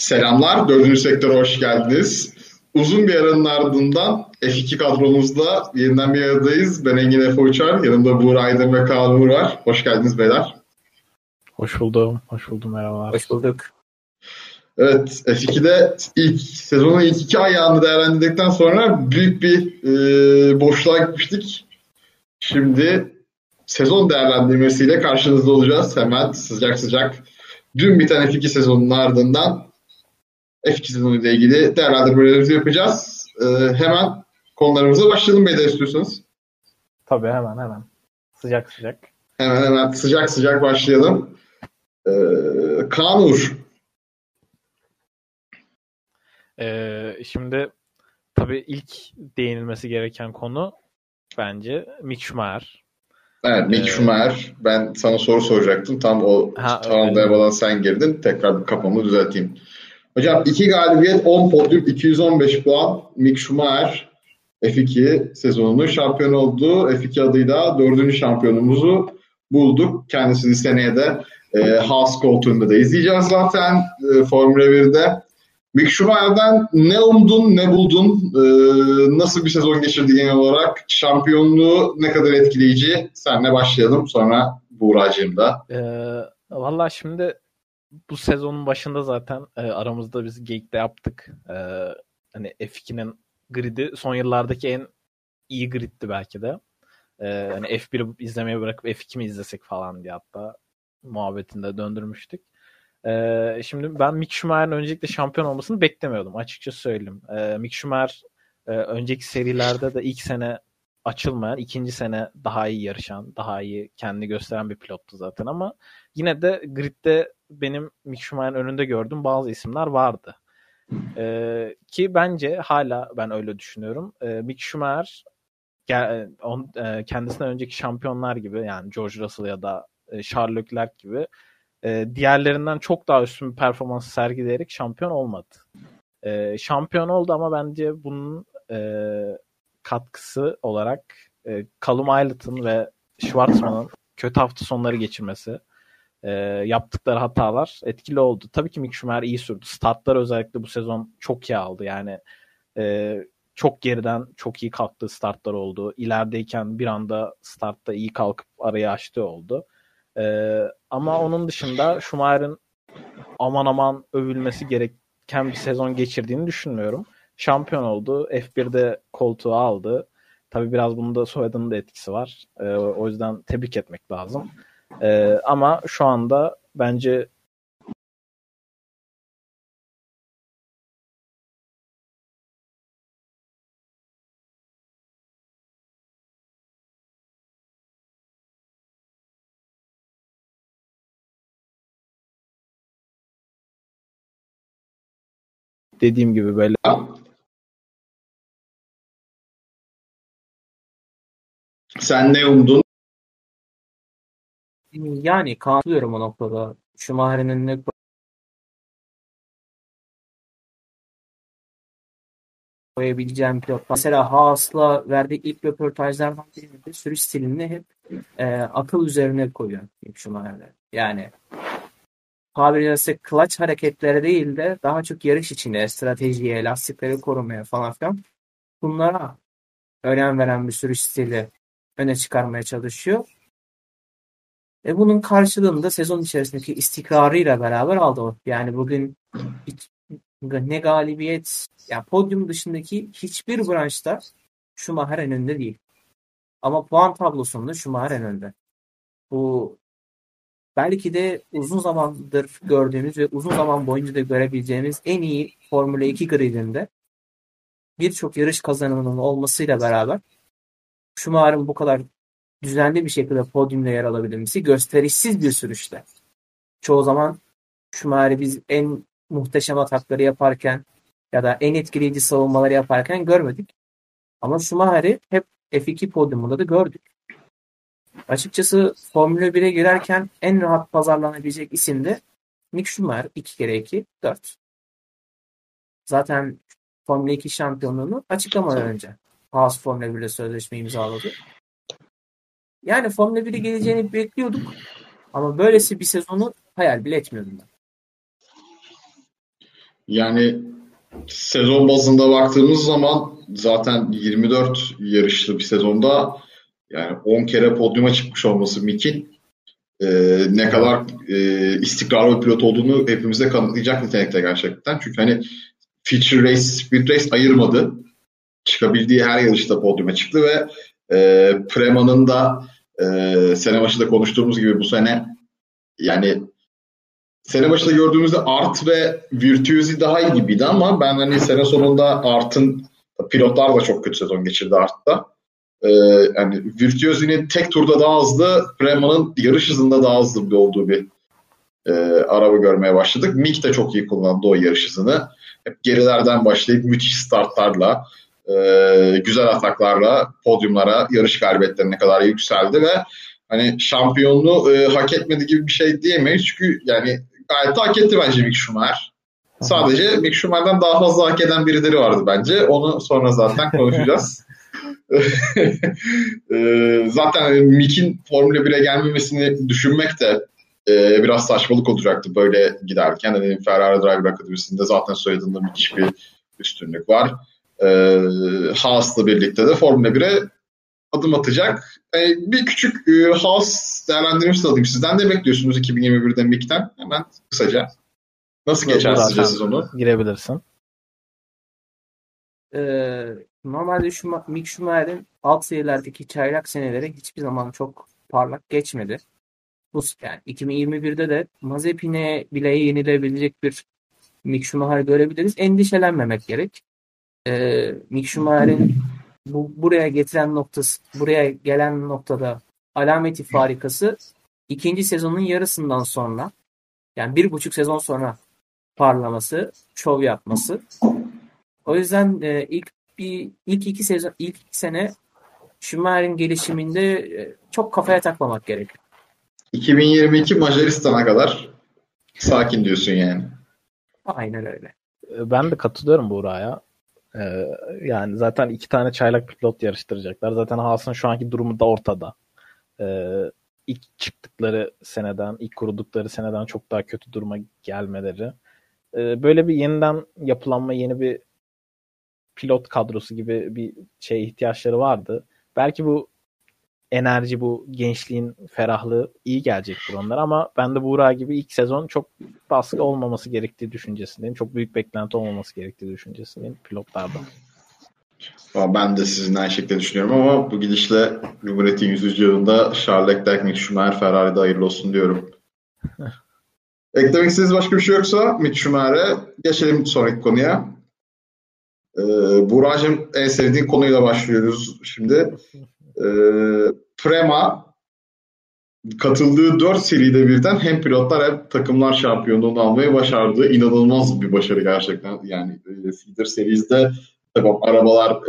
Selamlar, 4. sektöre hoş geldiniz. Uzun bir aranın ardından F2 kadromuzda yeniden bir aradayız. Ben Engin Efe Uçar, yanımda Buğra Aydın ve Kaan Uğur var. Hoş geldiniz beyler. Hoş buldum, merhabalar. Hoş bulduk. Evet, F2'de sezonun ilk iki ayağını değerlendirdikten sonra büyük bir boşluğa gitmiştik. Şimdi sezon değerlendirmesiyle karşınızda olacağız. Hemen sıcak sıcak dün biten F2 sezonunun ardından F2 sezonuyla ilgili değerlendirmelerimizi yapacağız. Hemen konularımıza başlayalım beyler istiyorsanız. Tabii hemen. Sıcak. Hemen sıcak başlayalım. Kaan Uğur. Şimdi tabii ilk değinilmesi gereken konu bence Mick Schumacher. Evet, Mick Schumacher. Ben sana soru soracaktım. Tam sen girdin. Tekrar kafamı düzelteyim. Hocam 2 galibiyet, 10 podyum, 215 puan. Mick Schumacher F2 sezonunun şampiyonu oldu. F2 adıyla 4. şampiyonumuzu bulduk. Kendisini seneye de Haas koltuğunda da izleyeceğiz zaten Formula 1'de. Mick Schumacher'den ne umdun, ne buldun? Nasıl bir sezon geçirdi genel olarak? Şampiyonluğu ne kadar etkileyici? Seninle başlayalım. Sonra Buğra'cığım da. Valla şimdi bu sezonun başında zaten aramızda biz Geek'te yaptık. Hani F2'nin gridi son yıllardaki en iyi griddi belki de. Hani F1'i izlemeye bırakıp F2 mi izlesek falan diye hatta muhabbetinde döndürmüştük. Şimdi ben Mick Schumacher'ın öncelikle şampiyon olmasını beklemiyordum, açıkça söyleyeyim. Mick Schumacher önceki serilerde de ilk sene açılmayan, ikinci sene daha iyi yarışan, daha iyi kendini gösteren bir pilottu zaten ama yine de gridde benim Mick Schumacher'ın önünde gördüğüm bazı isimler vardı. Ki bence hala ben öyle düşünüyorum. Mick Schumacher kendisinden önceki şampiyonlar gibi, yani George Russell ya da Charles Leclerc gibi diğerlerinden çok daha üstün bir performans sergileyerek şampiyon olmadı. Şampiyon oldu ama bence bunun katkısı olarak Callum Ilott'ın ve Schwarzman'ın kötü hafta sonları geçirmesi, yaptıkları hatalar etkili oldu. Tabii ki Mick Schumacher iyi sürdü. Startlar özellikle bu sezon çok iyi aldı. Yani çok geriden çok iyi kalktığı startlar oldu. İlerideyken bir anda startta iyi kalkıp arayı açtığı oldu. Ama onun dışında Schumacher'ın aman övülmesi gereken bir sezon geçirdiğini düşünmüyorum. Şampiyon oldu. F1'de koltuğu aldı. Tabii biraz bunda soyadının da etkisi var. O yüzden tebrik etmek lazım. Ama şu anda bence dediğim gibi böyle sen ne umdun? Yani katılıyorum o noktada. Schumacher'in ne koyabileceğim pilot. Mesela Haas'la verdiği ilk röportajlardan birinde sürüş stilini hep akıl üzerine koyuyor Schumacher'de. Yani tabiriyse clutch hareketlere değil de daha çok yarış içinde stratejiye, lastikleri korumaya falan filan bunlara önem veren bir sürüş stili öne çıkarmaya çalışıyor. Bunun karşılığında sezon içerisindeki istikrarıyla beraber aldı. Yani bugün ne galibiyet, yani podyum dışındaki hiçbir branşta Schumacher en önde değil. Ama puan tablosunda Schumacher en önde. Bu belki de uzun zamandır gördüğümüz ve uzun zaman boyunca da görebileceğimiz en iyi Formula 2 gridinde birçok yarış kazanımının olmasıyla beraber Schumacher'ın bu kadar düzenli bir şekilde podyumda yer alabilmesi gösterişsiz bir sürüşte. Çoğu zaman Schumacher'i biz en muhteşem atakları yaparken ya da en etkileyici savunmaları yaparken görmedik. Ama Schumacher'i hep F2 podyumunda da gördük. Açıkçası Formula 1'e girerken en rahat pazarlanabilecek isim de Mick Schumacher. 2x2, 4. Zaten Formula 2 şampiyonluğunu açıklamadan önce Haas Formula 1'le sözleşme imzaladı. Yani Formula 1'e geleceğini bekliyorduk ama böylesi bir sezonu hayal bile etmiyordum ben. Yani sezon bazında baktığımız zaman zaten 24 yarışlı bir sezonda yani 10 kere podyuma çıkmış olması Mick'in ne kadar istikrarlı bir pilot olduğunu hepimize kanıtlayacak nitelikte gerçekten. Çünkü hani feature race, speed race ayırmadı. Çıkabildiği her yarışta podyuma çıktı ve Prema'nın da sene başında konuştuğumuz gibi bu sene yani sene başında gördüğümüzde Art ve Virtuosi daha iyi gibiydi ama ben hani sene sonunda Art'ın pilotlar da çok kötü sezon geçirdi Art'ta. Yani Virtuosi'nin tek turda daha hızlı, Prema'nın yarış hızında daha hızlı olduğu bir araba görmeye başladık. Mick de çok iyi kullandı o yarış hızını. Hep gerilerden başlayıp müthiş startlarla, güzel ataklarla podyumlara, yarış galibiyetlerine kadar yükseldi ve hani şampiyonluğu hak etmedi gibi bir şey diyemeyiz. Çünkü yani gayet de hak etti bence Mick Schumacher. Sadece Mick Schumacher'dan daha fazla hak eden birileri vardı bence. Onu sonra zaten konuşacağız. Zaten Mick'in Formula 1'e gelmemesini düşünmek de biraz saçmalık olacaktı böyle giderken. Yani Ferrari Driver Academy'sinde zaten söylediğimde müthiş bir üstünlük var. Haas'la birlikte de Formula 1'e adım atacak. Bir küçük Haas değerlendirmesi alayım sizden. Ne bekliyorsunuz 2021'de Mick'ten? Hemen kısaca. Nasıl geçer sizce sezonu? Girebilirsin. Normalde Mick Schumacher'in alt seviyelerdeki çaylak senelere hiçbir zaman çok parlak geçmedi. Bu yani 2021'de de Mazepin'e bile yenilebilecek bir Mick Schumacher görebiliriz. Endişelenmemek gerek. Mick Schumacher'in buraya gelen noktada alameti farikası ikinci sezonun yarısından sonra, yani 1,5 sezon sonra parlaması, şov yapması. O yüzden ilk iki sene Schumacher'in gelişiminde çok kafaya takmamak gerek. 2022 Macaristan'a kadar sakin diyorsun yani. Aynen öyle. Ben de katılıyorum Buğra'ya. Yani zaten iki tane çaylak pilot yarıştıracaklar. Zaten Haas'ın şu anki durumu da ortada. İlk çıktıkları seneden, ilk kurdukları seneden çok daha kötü duruma gelmeleri. Böyle bir yeniden yapılanma, yeni bir pilot kadrosu gibi bir şeye ihtiyaçları vardı. Belki bu enerji, bu gençliğin ferahlığı iyi gelecektir onlara ama ben de Buğra gibi ilk sezon çok baskı olmaması gerektiği düşüncesindeyim. Çok büyük beklenti olmaması gerektiği düşüncesindeyim pilotlardan. Ben de sizin aynı şekilde düşünüyorum ama bu gidişle Cumhuriyet'in 100. yılında Charles Leclerc, Schumacher, Ferrari'de hayırlı olsun diyorum. Eklemek istediğiniz başka bir şey yoksa Mick Schumacher'e geçelim sonraki konuya. Buğra'cığım, en sevdiğin konuyla başlıyoruz şimdi. Prema katıldığı 4 seride birden hem pilotlar hem takımlar şampiyonluğunu almayı başardı. İnanılmaz bir başarı gerçekten. Yani feeder serizde arabalar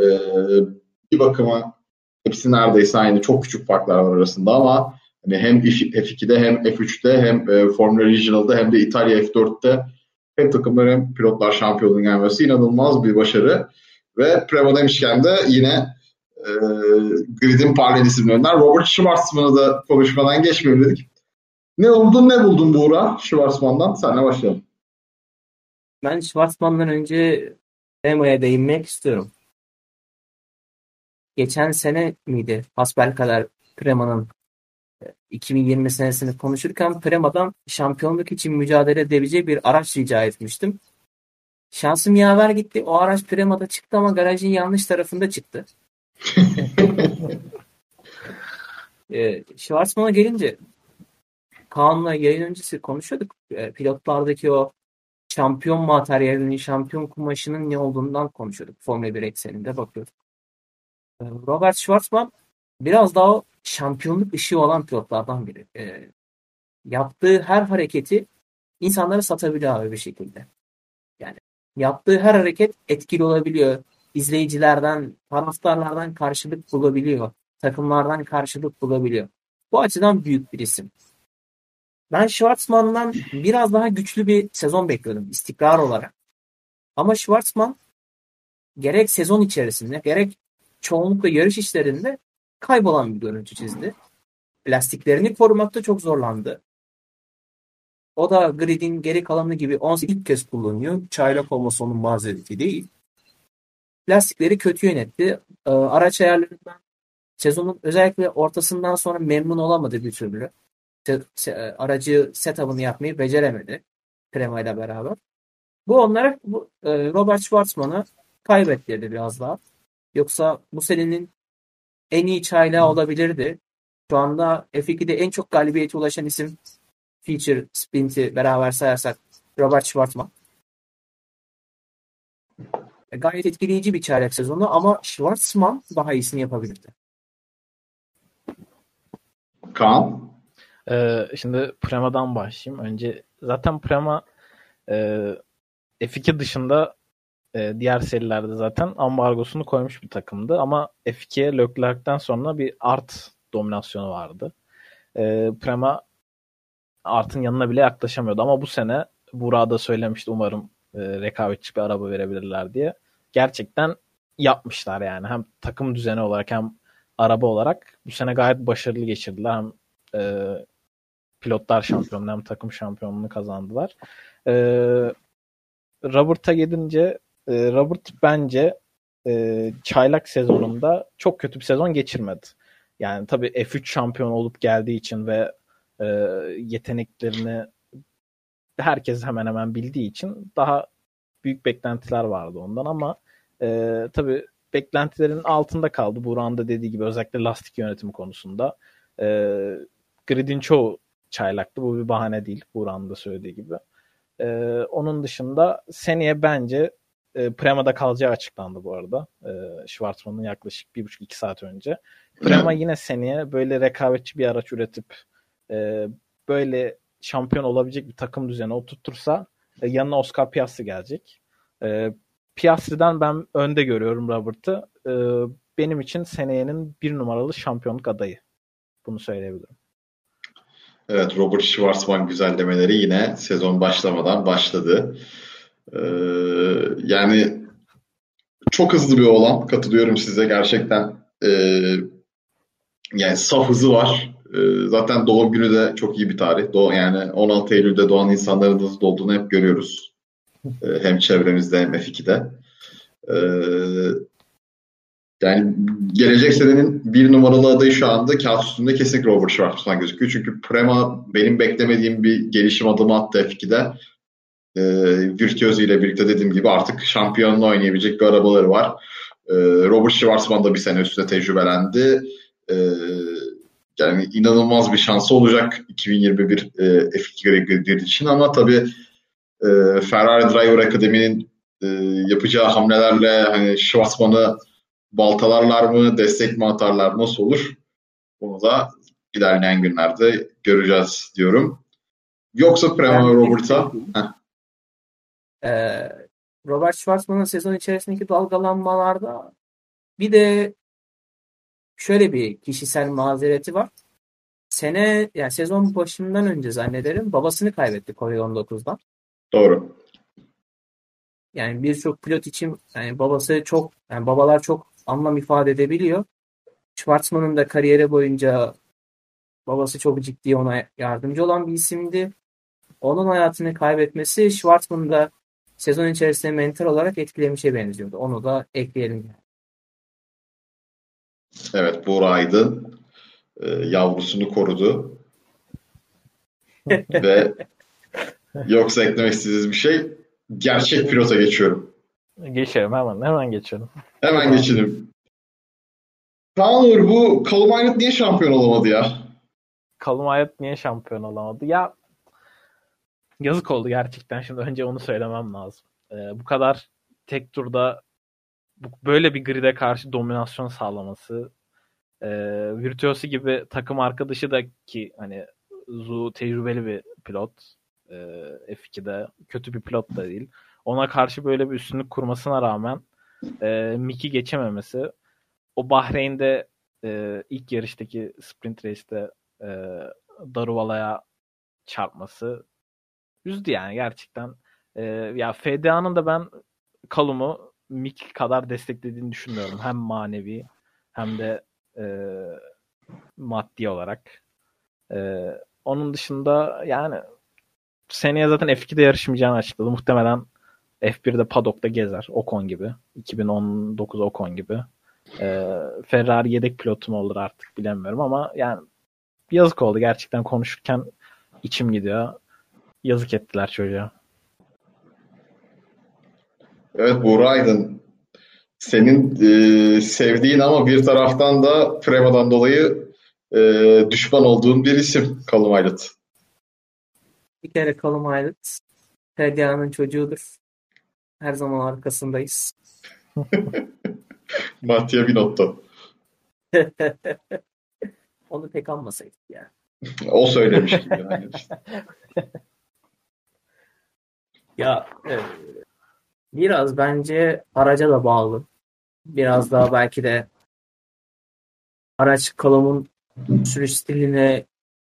bir bakıma hepsi neredeyse aynı. Çok küçük farklar var arasında ama hani hem F2'de hem F3'te hem Formula Regional'da hem de İtalya F4'te hem takımlar hem pilotlar şampiyonluğun gelmesi inanılmaz bir başarı. Ve Prema demişken de yine Grid'in parlayan isimlerinden Robert Schwarzman'ı da konuşmadan geçmeyelim dedik. Ne oldu, ne buldun Buğra Schwarzman'dan? Senle başlayalım. Ben Schwarzman'dan önce Prema'ya değinmek istiyorum. Geçen sene miydi? Hasbelkader Prema'nın 2020 senesini konuşurken Prema'dan şampiyonluk için mücadele edebileceği bir araç rica etmiştim. Şansım yaver gitti. O araç Prema'da çıktı ama garajın yanlış tarafında çıktı. Schwarzman'a gelince Kaan'la yayın öncesi konuşuyorduk. Pilotlardaki o şampiyon materyalinin, şampiyon kumaşının ne olduğundan konuşuyorduk. Formula 1 ekseninde bakıyorduk. Robert Schwarzman biraz daha şampiyonluk ışığı olan pilotlardan biri. Yaptığı her hareketi insanlara satabiliyor bir şekilde. Yani yaptığı her hareket etkili olabiliyor. İzleyicilerden, taraftarlardan karşılık bulabiliyor. Takımlardan karşılık bulabiliyor. Bu açıdan büyük bir isim. Ben Schwarzman'dan biraz daha güçlü bir sezon bekliyordum istikrar olarak. Ama Schwarzman gerek sezon içerisinde gerek çoğunlukla yarış işlerinde kaybolan bir görüntü çizdi. Lastiklerini korumakta çok zorlandı. O da gridin geri kalanı gibi 18 ilk kez kullanıyor. Çaylak olması onun mazereti değil. Lastikleri kötü yönetti. Araç ayarlarından sezonun özellikle ortasından sonra memnun olamadı bir türlü. Aracı setup'ını yapmayı beceremedi Prema ile beraber. Bu onlara Robert Schwarzman'ı kaybettirdi biraz daha. Yoksa bu senenin en iyi çaylağı olabilirdi. Şu anda F2'de en çok galibiyete ulaşan isim feature sprint'i beraber sayarsak Robert Schwarzman. Gayet etkileyici bir çaylak sezonu ama Schwarzman daha iyisini yapabilirdi. Kaan? Şimdi Prema'dan başlayayım. Önce zaten Prema F2 dışında diğer serilerde zaten ambargosunu koymuş bir takımdı. Ama F2'ye Leclerc'ten sonra bir Art dominasyonu vardı. Prema Art'ın yanına bile yaklaşamıyordu. Ama bu sene Buğra da söylemişti umarım rekabetçi bir araba verebilirler diye. Gerçekten yapmışlar yani. Hem takım düzeni olarak hem araba olarak bu sene gayet başarılı geçirdiler. Hem pilotlar şampiyonluğu hem takım şampiyonluğunu kazandılar. Robert'a gelince Robert bence çaylak sezonunda çok kötü bir sezon geçirmedi. Yani tabii F3 şampiyon olup geldiği için ve yeteneklerini herkes hemen hemen bildiği için daha büyük beklentiler vardı ondan ama tabii beklentilerin altında kaldı. Buğra'nın da dediği gibi özellikle lastik yönetimi konusunda gridin çoğu çaylaktı. Bu bir bahane değil. Buğra'nın da söylediği gibi. Onun dışında seneye bence Prema'da kalacağı açıklandı bu arada. Schwarzman'ın yaklaşık 1,5-2 saat önce. Prema yine seneye böyle rekabetçi bir araç üretip böyle şampiyon olabilecek bir takım düzeni oturtursa yanına Oscar Piastri gelecek. Piastri'den ben önde görüyorum Robert'ı. Benim için seneyenin 1 numaralı şampiyonluk adayı. Bunu söyleyebilirim. Evet, Robert Schwarzman güzellemeleri yine sezon başlamadan başladı. Yani çok hızlı bir oğlan. Katılıyorum size gerçekten. Yani saf hızı var. Zaten doğum günü de çok iyi bir tarih. Yani 16 Eylül'de doğan insanların hızlı olduğunu hep görüyoruz. Hem çevremizde hem F2'de. Yani gelecek senenin 1 numaralı adayı şu anda kağıt üstünde kesinlikle Robert Schwarzman gözüküyor. Çünkü Prema benim beklemediğim bir gelişim adımı attı F2'de. Virtuosi ile birlikte dediğim gibi artık şampiyonla oynayabilecek bir arabaları var. Robert Schwarzman da bir sene üstüne tecrübelendi. Yani inanılmaz bir şansı olacak 2021 F2 grid için ama tabii Ferrari Driver Academy'nin yapacağı hamlelerle hani Schwarzman'ı baltalarlar mı, destek mi atarlar, nasıl olur? Bunu da ilerleyen günlerde göreceğiz diyorum. Yoksa Prema ve Robert'a... Robert Schwarzman'ın sezon içerisindeki dalgalanmalarda bir de şöyle bir kişisel mazereti var. Yani sezon başından önce zannederim babasını kaybetti Covid 19'dan. Doğru. Yani birçok pilot için babalar çok anlam ifade edebiliyor. Schwarzman'ın da kariyeri boyunca babası çok ciddi ona yardımcı olan bir isimdi. Onun hayatını kaybetmesi Schwarzman'ı da sezon içerisinde mental olarak etkilemişe benziyordu. Onu da ekleyelim. Evet, Buğra Aydın yavrusunu korudu. Ve yoksa eklemek istediğiniz bir şey. Gerçek pilota geçiyorum. Geçelim hemen geçelim. Hemen geçelim. Kaan Uğur, bu Callum Ilott niye şampiyon olamadı ya? Callum Ilott niye şampiyon olamadı? Ya yazık oldu gerçekten. Şimdi önce onu söylemem lazım. Bu kadar tek turda böyle bir grid'e karşı dominasyon sağlaması, Virtuosi gibi takım arkadaşı da ki hani Zhou tecrübeli bir pilot. F2'de kötü bir pilot da değil. Ona karşı böyle bir üstünlük kurmasına rağmen Mick'i geçememesi, o Bahreyn'de ilk yarıştaki sprint race'te Daruvala'ya çarpması üzdü yani gerçekten. Ya FDA'nın da ben Callum'u Mick kadar desteklediğini düşünmüyorum. Hem manevi hem de maddi olarak. Onun dışında yani seneye zaten F2'de yarışmayacağını açıkladı. Muhtemelen F1'de paddock'ta gezer. Ocon gibi. 2019 Ocon gibi. Ferrari yedek pilotu mu olur artık bilemiyorum ama yani yazık oldu. Gerçekten konuşurken içim gidiyor. Yazık ettiler çocuğa. Evet Buğra Aydın. Senin sevdiğin ama bir taraftan da Prema'dan dolayı düşman olduğun bir isim Callum Ilott. Bir kere Callum Ilott TDA'nın çocuğudur. Her zaman arkasındayız. Mattia Binotto. Onu pek anmasaydık yani. O söylemiş gibi. Yani. Ya biraz bence araca da bağlı. Biraz daha belki de araç Callum'un sürüş stiline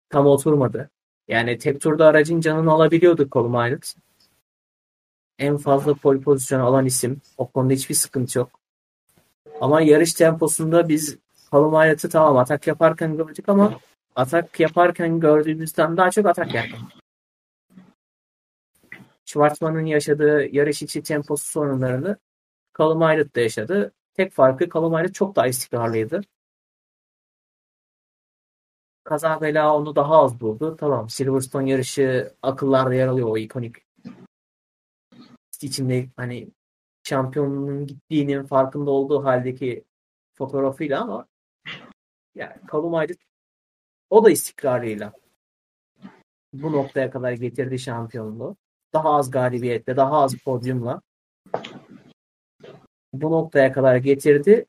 tam oturmadı. Yani tek turda aracın canını alabiliyorduk Callum Ilott. En fazla pole pozisyonu alan isim. O konuda hiçbir sıkıntı yok. Ama yarış temposunda biz Callum Ilott'ı tamam atak yaparken gördük ama atak yaparken gördüğümüzden daha çok atak yaptık. Schwarzman'ın yaşadığı yarış içi temposu sorunlarını Callum Ilott da yaşadı. Tek farkı Callum Ilott çok daha istikrarlıydı. Kaza bela onu daha az buldu. Tamam Silverstone yarışı akıllarda yer alıyor o ikonik. İçinde hani şampiyonluğun gittiğinin farkında olduğu haldeki fotoğrafıyla ama yani Callum Ilott o da istikrarıyla bu noktaya kadar getirdi şampiyonluğu. Daha az galibiyetle, daha az podyumla bu noktaya kadar getirdi.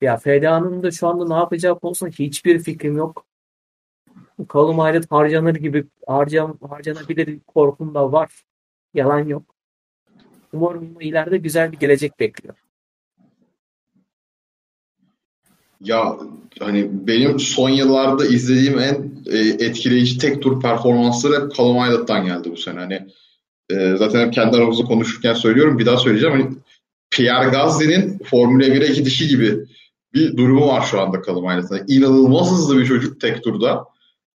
Ya Feda'nın da şu anda ne yapacağı konusunda hiçbir fikrim yok. Callum Ilott harcanabilir korkum da var. Yalan yok. Umarım ileride güzel bir gelecek bekliyor. Ya hani benim son yıllarda izlediğim en etkileyici tek tur performansları hep Callum Ilott'tan geldi bu sene. Hani zaten hep kendi aramızda konuşurken söylüyorum. Bir daha söyleyeceğim. Hani Pierre Gasly'nin Formula 1'e gidişi gibi bir durumu var şu anda Callum Ilott'ta. İnanılmaz hızlı bir çocuk tek turda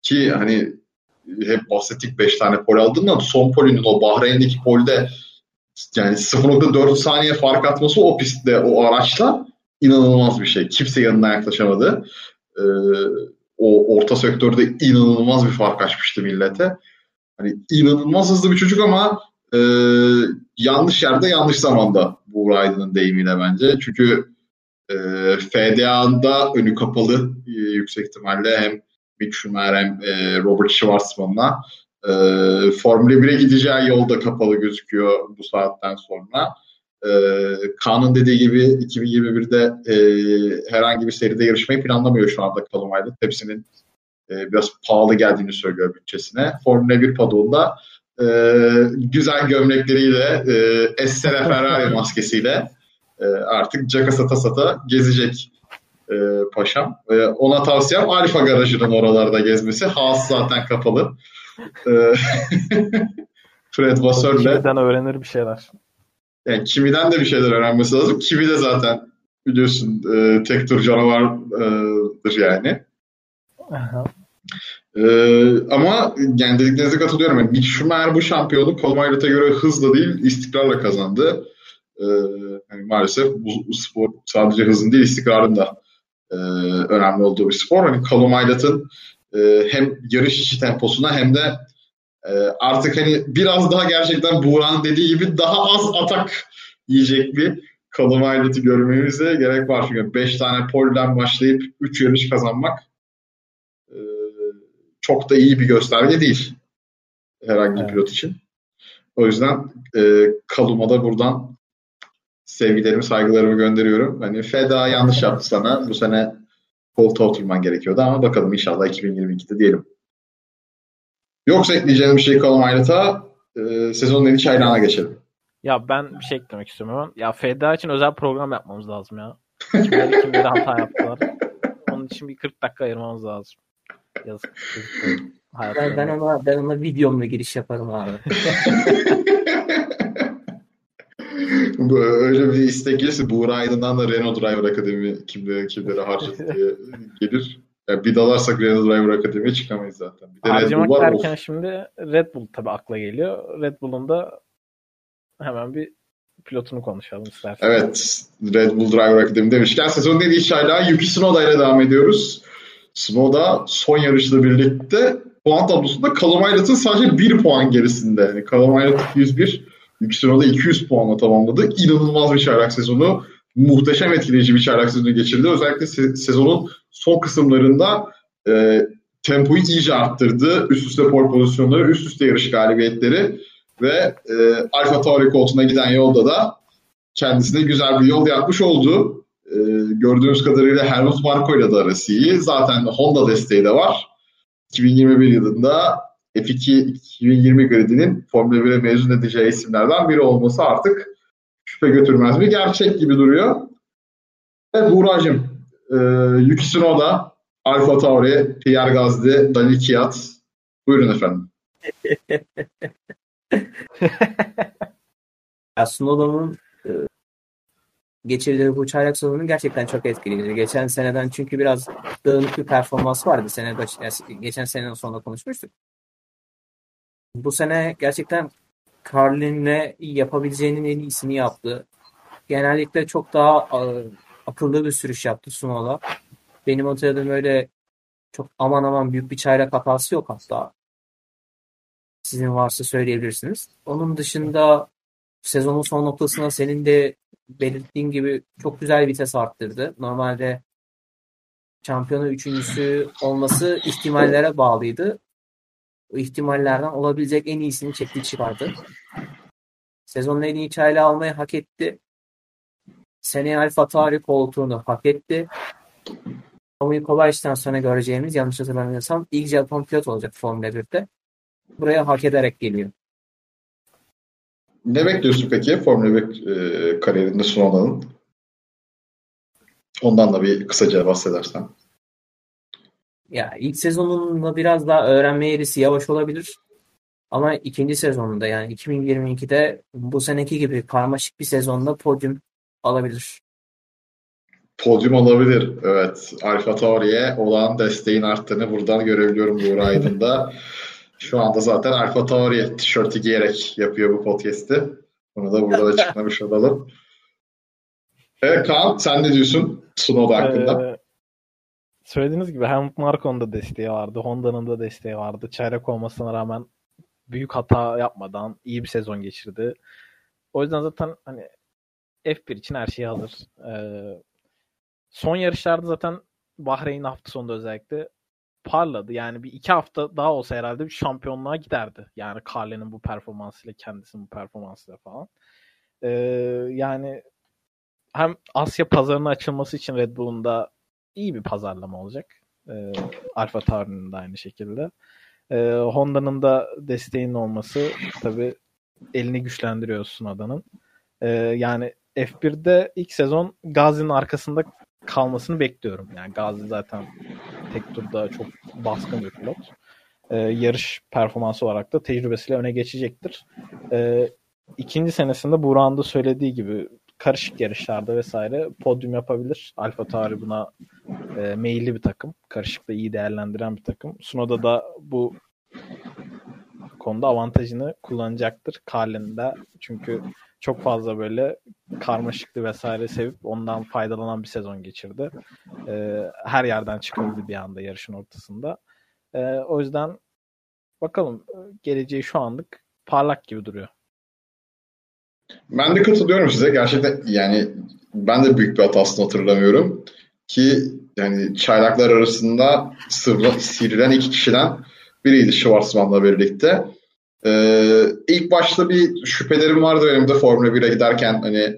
ki hani hep bahsettik 5 tane pol aldığından son polünün o Bahreyn'deki polde yani 0.4 saniye fark atması o pistte o araçla inanılmaz bir şey. Kimse yanına yaklaşamadı. O orta sektörde inanılmaz bir fark açmıştı millete. Hani inanılmaz hızlı bir çocuk ama yanlış yerde yanlış zamanda Buğra Aydın'ın deyimiyle bence. Çünkü FDA'da önü kapalı yüksek ihtimalle hem Mick Schumacher hem Robert Schwarzman'la Formula 1'e gideceği yolda kapalı gözüküyor bu saatten sonra. Kaan'ın dediği gibi 2021'de herhangi bir seride yarışmayı planlamıyor şu anda Callum Ilott. Hepsinin biraz pahalı geldiğini söylüyor bütçesine. Formula 1 padoğunda güzel gömlekleriyle Essere Ferrari maskesiyle artık caka sata sata gezecek paşam. Ona tavsiyem Alfa garajının oralarda gezmesi. Haas zaten kapalı. Fred Vassör'le. Kimiden öğrenir bir şeyler. Yani kimiden de bir şeyler öğrenmesi lazım. Kimi de zaten biliyorsun tek tur canavardır yani. Aha. Ama yani dediklerinize katılıyorum. Yani Mick Schumacher bu şampiyonluk Callum Ilott'a göre hızla değil istikrarla kazandı. Yani maalesef bu spor sadece hızın değil istikrarın da önemli olduğu bir spor. Hani Callum Ilott'ın hem yarış içi temposuna hem de artık hani biraz daha gerçekten Buğra'nın dediği gibi daha az atak yiyecek bir Callum Ilott'ı görmemize gerek var. Çünkü 5 tane polden başlayıp 3 yarış kazanmak çok da iyi bir gösterge değil herhangi bir pilot için. O yüzden Callum'a da buradan sevgilerimi, saygılarımı gönderiyorum. Hani Feda yanlış yaptı sana. Bu sene koltuğa oturman gerekiyordu ama bakalım inşallah 2022'de diyelim. Yoksa ekleyeceğim bir şey Callum Ilott'a sezonun en iyi çaylağına geçelim. Ya ben bir şey eklemek istiyorum. Ya Feda için özel program yapmamız lazım ya. Kimleri hata yaptılar. Onun için bir 40 dakika ayırmamız lazım. Yazık. Ben ona videomla giriş yaparım abi. Öyle bir istek gelirse Buğra Aydın'dan da Renault Driver Academy kimlere harcadı diye gelir. Yani bir dalarsak Renault Driver Academy'ye çıkamayız zaten. Bir de harcamak Red Bull var derken olsun. Şimdi Red Bull tabii akla geliyor. Red Bull'un da hemen bir pilotunu konuşalım isterseniz. Evet. Red Bull Driver Academy demişken sezonun en iyi çaylağı Yuki Tsunoda ile devam ediyoruz. Tsunoda son yarışla birlikte puan tablosunda Callum Ilott'ın sadece 1 puan gerisinde. Yani Callum Ilott 101, Yuki Tsunoda 200 puanla tamamladı. İnanılmaz bir çaylak sezonu. Muhteşem etkileyici bir çaylak sezonu geçirdi. Özellikle sezonun son kısımlarında tempoyu iyice arttırdı. Üst üste pole pozisyonları, üst üste yarış galibiyetleri ve Alfa Tauri koltuğuna giden yolda da kendisine güzel bir yol yapmış oldu. Gördüğümüz kadarıyla Helmut Marko ile de arası iyi. Zaten Honda desteği de var. 2021 yılında F2 2020 gridinin Formula 1'e mezun edeceği isimlerden biri olması artık şüphe götürmez bir gerçek gibi duruyor. Evet Buğra'cığım, Yuki Tsunoda, Alfa Tauri, Pierre Gasly, Dan Ticktum. Buyurun efendim. Tsunoda'nın geçirdiği bu çaylak sezonu gerçekten çok etkileyici. Geçen seneden çünkü biraz dağınık bir performans vardı. Geçen senenin sonunda konuşmuştuk. Bu sene gerçekten Carlin'le yapabileceğinin en iyisini yaptı. Genellikle çok daha akıllı bir sürüş yaptı Tsunoda. Benim hatırladığım öyle çok aman aman büyük bir çaylak hatası yok hatta. Sizin varsa söyleyebilirsiniz. Onun dışında sezonun son noktasına senin de belirttiğin gibi çok güzel vites arttırdı. Normalde şampiyona üçüncüsü olması ihtimallere bağlıydı. O ihtimallerden olabilecek en iyisini çekti çıkardı. Sezonun en iyi çaylağı almayı hak etti. Seneye Alfa Tauri koltuğunu hak etti. Tommy Kovac'tan sonra göreceğimiz, yanlış hatırlamıyorsam, ilk Japon pilot olacak Formula 1'de. Buraya hak ederek geliyor. Ne bekliyorsun peki Formula 1 kariyerinde Tsunoda'nın? Ondan da bir kısaca bahsedersen. Ya ilk sezonunda biraz daha öğrenme eğrisi yavaş olabilir. Ama ikinci sezonunda yani 2022'de bu seneki gibi karmaşık bir sezonda podyum alabilir. Podyum alabilir. Evet. Alfa Tauri'ye olan desteğin arttığını buradan görebiliyorum Buğra Aydın'da. Şu anda zaten Alfa Tauri tişörtü giyerek yapıyor bu podcast'i. Bunu da burada açıklamış olalım. Evet Kaan, sen ne diyorsun Tsunoda hakkında? Söylediğiniz gibi Helmut Marko'nun da desteği vardı. Honda'nın da desteği vardı. Çaylak olmasına rağmen büyük hata yapmadan iyi bir sezon geçirdi. O yüzden zaten hani F1 için her şey hazır. Son yarışlarda zaten Bahreyn hafta sonunda özellikle parladı. Yani bir 2 hafta daha olsa herhalde bir şampiyonluğa giderdi. Yani Carlin'in bu performansıyla, kendisinin bu performansıyla falan. Yani hem Asya pazarına açılması için Red Bull'un da iyi bir pazarlama olacak. Alfa Tauri'nin de aynı şekilde. Honda'nın da desteğinin olması tabii elini güçlendiriyor Tsunoda'nın. Yani F1'de ilk sezon Gazi'nin arkasında kalmasını bekliyorum. Yani Gasly zaten tek turda çok baskın bir pilot. Yarış performansı olarak da tecrübesiyle öne geçecektir. İkinci senesinde Buğra'nın da söylediği gibi karışık yarışlarda vesaire podyum yapabilir. Alfa Tauri buna meyilli bir takım. Karışıkta iyi değerlendiren bir takım. Tsunoda da bu konuda avantajını kullanacaktır. Carlin'de çünkü çok fazla böyle karmaşıklı vesaire sevip ondan faydalanan bir sezon geçirdi. Her yerden çıkabildi bir anda yarışın ortasında. O yüzden bakalım, geleceği şu anlık parlak gibi duruyor. Ben de katılıyorum size. Gerçekten yani ben de büyük bir hatasını hatırlamıyorum. Ki yani çaylaklar arasında sivrilen iki kişiden biriydi Schwarzman'la birlikte. İlk başta bir şüphelerim vardı benim de Formula 1'e giderken hani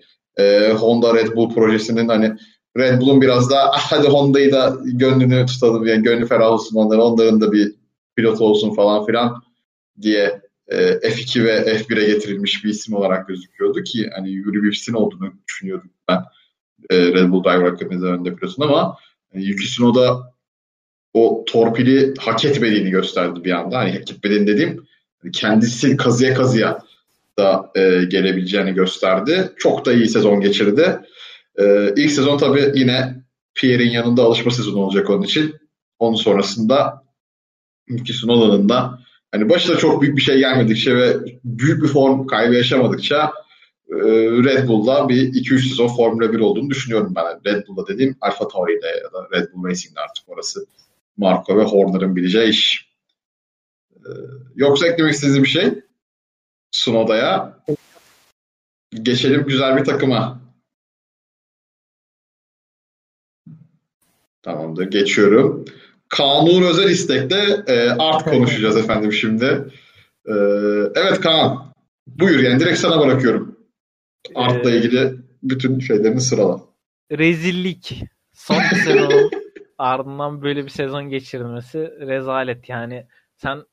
Honda Red Bull projesinin hani Red Bull'un biraz daha hadi Honda'yı da gönlünü tutalım yani gönlü ferah olsun onların da bir pilot olsun falan filan diye F2 ve F1'e getirilmiş bir isim olarak gözüküyordu ki hani Jüri Vips'in olduğunu düşünüyordum ben Red Bull Driver Academy'de önde pilotun ama Yuki Tsunoda o torpili hak etmediğini gösterdi bir anda. Hani hak etmediğini dediğim kendisi kazıya kazıya da gelebileceğini gösterdi. Çok da iyi sezon geçirdi. İlk sezon tabii yine Pierre'in yanında alışma sezonu olacak onun için. Onun sonrasında Yuki Tsunoda'nın da hani başına çok büyük bir şey gelmedikçe ve büyük bir form kaybı yaşamadıkça Red Bull'da bir 2-3 sezon Formula 1 olduğunu düşünüyorum ben. Red Bull'da dediğim Alfa Tauri'de ya da Red Bull Racing'de artık orası Marko ve Horner'ın bileceği iş. Yoksa eklemek istediğiniz bir şey Tsunoda'ya. Geçelim güzel bir takıma. Tamamdır, geçiyorum. Kaan Uğur özel istekte Art konuşacağız efendim şimdi. Evet Kaan, buyur yani direkt sana bırakıyorum. Art'la ilgili bütün şeylerini sırala. Rezillik. Son bir sezon ardından böyle bir sezon geçirilmesi rezalet yani. Sen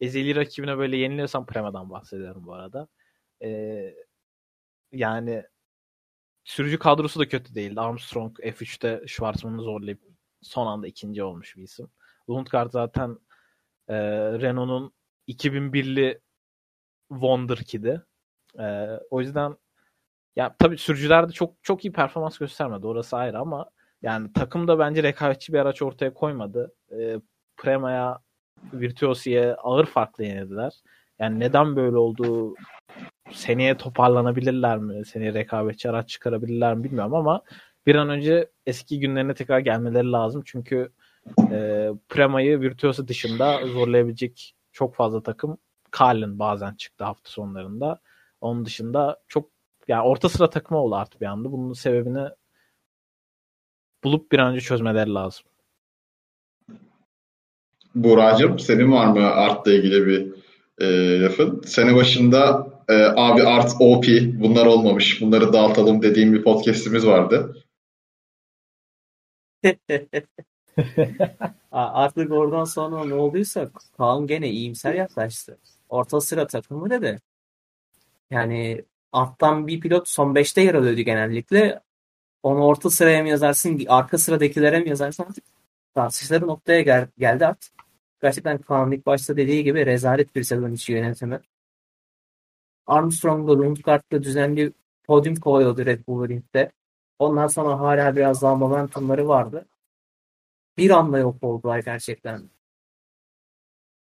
ezeli rakibine böyle yeniliyorsan Prema'dan bahsediyorum bu arada. Yani sürücü kadrosu da kötü değildi. Armstrong F3'te Schwarzman'ı zorlayıp son anda ikinci olmuş bir isim. Lundgaard zaten Renault'un 2001'li Wonderkid'i. O yüzden ya tabii sürücüler de çok iyi performans göstermedi. Orası ayrı ama yani takım da bence rekabetçi bir araç ortaya koymadı. Prema'ya, Virtuosi'ye ağır farklı yenildiler. Yani neden böyle oldu? Seneye toparlanabilirler mi? Seneye rekabetçi araç çıkarabilirler mi bilmiyorum ama bir an önce eski günlerine tekrar gelmeleri lazım. Çünkü Prema'yı Virtuosi dışında zorlayabilecek çok fazla takım. Carlin bazen çıktı hafta sonlarında. Onun dışında çok yani orta sıra takımı oldu artık bir anda. Bunun sebebini bulup bir an önce çözmeleri lazım. Buğra'cığım senin var mı Art'la ilgili bir lafın? Sene başında abi Art OP bunlar olmamış bunları dağıtalım dediğim bir podcast'imiz vardı. Artık oradan sonra ne olduysa Kaan gene iyimser yaklaştı. Orta sıra takımı dedi. Yani alttan bir pilot son 5'te yer alıyordu genellikle. Onu orta sıraya mı yazarsın, arka sıradakilere mi yazarsın artık tartışmaları noktaya geldi artık. Gerçekten Kaan'ın ilk başta dediği gibi rezalet bir sezon içi yönetimi. Armstrong'la Lundgaard'la düzenli podyum kovalıyordu Red Bull Ring'de. Ondan sonra hala biraz daha momentumları vardı. Bir anda yok oldular gerçekten.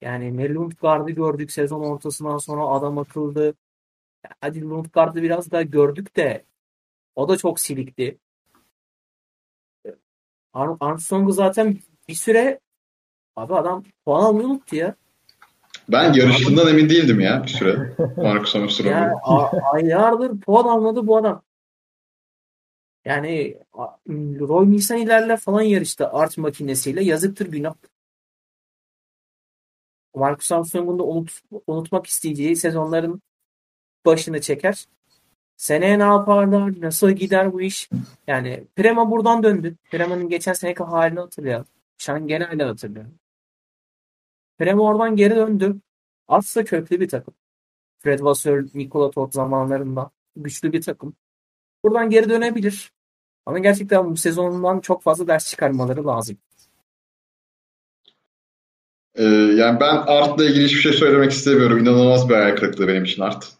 Yani Lundgaard'ı gördük sezon ortasından sonra adam akıldı. Hadi Lundgaard'ı biraz daha gördük de o da çok silikti. Armstrong'u zaten bir süre abi adam puan almayı unuttu ya. Ben yarışından emin değildim ya bir süre. Marcus Armstrong. Yani aylardır puan almadı bu adam. Yani Roy Nissany'lerle falan yarıştı Art makinesiyle. Yazıktır günah. Marcus Armstrong'un da unutmak isteyeceği sezonların başını çeker. Seneye ne yaparlar? Nasıl gider bu iş? Yani Prema buradan döndü. Prema'nın geçen seneki halini hatırlayalım. Şangen'i hala hatırlıyorum. Prema oradan geri döndü. Aslında köklü bir takım. Fred Vasseur, Nikola Todt zamanlarında güçlü bir takım. Buradan geri dönebilir. Ama gerçekten bu sezondan çok fazla ders çıkarmaları lazım. Yani ben Art'la ilgili hiçbir şey söylemek istemiyorum. İnanılmaz bir hayal kırıklığı benim için Art.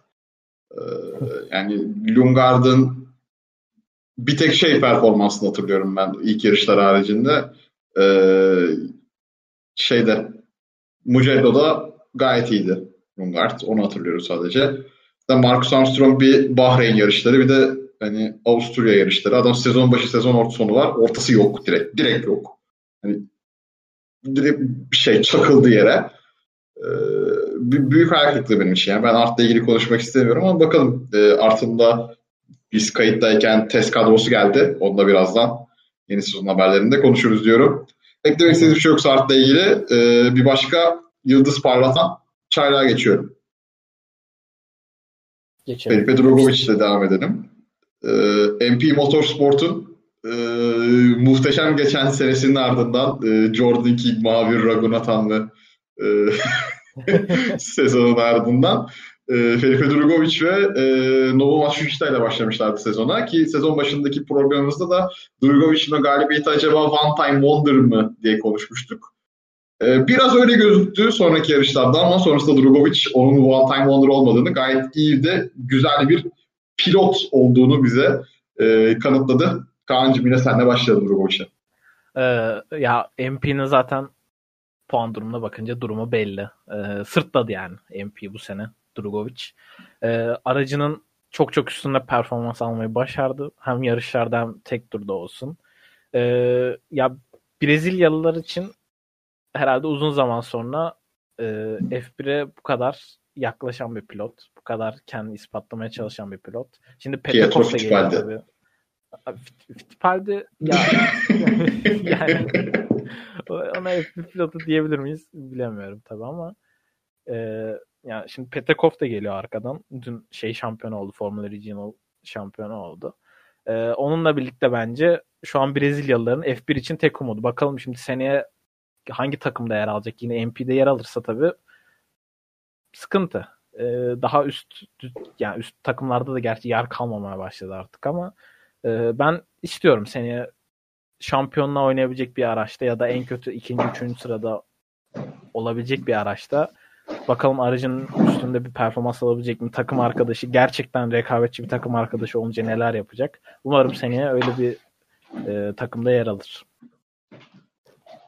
Yani Lundgaard'ın bir tek şey performansını hatırlıyorum ben ilk yarışlar haricinde. Mugello'da gayet iyiydi Lundgaard. Onu hatırlıyoruz sadece. Marcus Armstrong bir Bahreyn yarışları bir de hani Avusturya yarışları. Adam sezon başı sezon sonu var. Ortası yok direkt. Direkt yok. Hani direkt bir şey çakıldı yere. Büyük hayal kırıklığı benim için. Yani ben Art'la ilgili konuşmak istemiyorum ama bakalım. Art'ın da biz kayıttayken test kadrosu geldi. Onu da birazdan yeni sezon haberlerinde konuşuruz diyorum. Eklemek istediğim bir şey yoksa Art'la ilgili bir başka yıldız parlatan çaylığa geçiyorum. Felipe Drugovich'le devam edelim. MP Motorsport'un muhteşem geçen senesinin ardından Jordan King, Mavi Ragunatanlı sezonun ardından Felipe Drugovich ve Novo Mašunica ile başlamışlardı sezona ki sezon başındaki programımızda da Drugovich'in galibiyeti acaba one time wonder mı diye konuşmuştuk. Biraz öyle gözüktü sonraki yarışlarda ama sonrasında Drugovich onun one time wonder olmadığını gayet iyi de güzel bir pilot olduğunu bize kanıtladı. Kaan'cığım yine senle başlayalım Drugovich'e. Ya MP'nin zaten puan durumuna bakınca durumu belli. Sırtladı yani MP bu sene Drugovich. Aracının çok çok üstünde performans almayı başardı. Hem yarışlarda hem tek turda olsun. Ya Brezilyalılar için herhalde uzun zaman sonra F1'e bu kadar yaklaşan bir pilot. Bu kadar kendini ispatlamaya çalışan bir pilot. Şimdi Pepe Costa geliyor tabii. Fittipaldi ya yani ona F1 pilotu diyebilir miyiz? Bilemiyorum tabii ama yani şimdi Petekov da geliyor arkadan. Dün şampiyon oldu. Formula Regional şampiyonu oldu. Onunla birlikte bence şu an Brezilyalıların F1 için tek umudu. Bakalım şimdi seneye hangi takımda yer alacak? Yine MP'de yer alırsa tabii sıkıntı. Daha üst takımlarda da gerçi yer kalmamaya başladı artık ama ben istiyorum seneye şampiyonla oynayabilecek bir araçta ya da en kötü 2. 3. sırada olabilecek bir araçta. Bakalım aracın üstünde bir performans alabilecek mi? Takım arkadaşı, gerçekten rekabetçi bir takım arkadaşı olunca neler yapacak? Umarım seneye öyle bir takımda yer alır.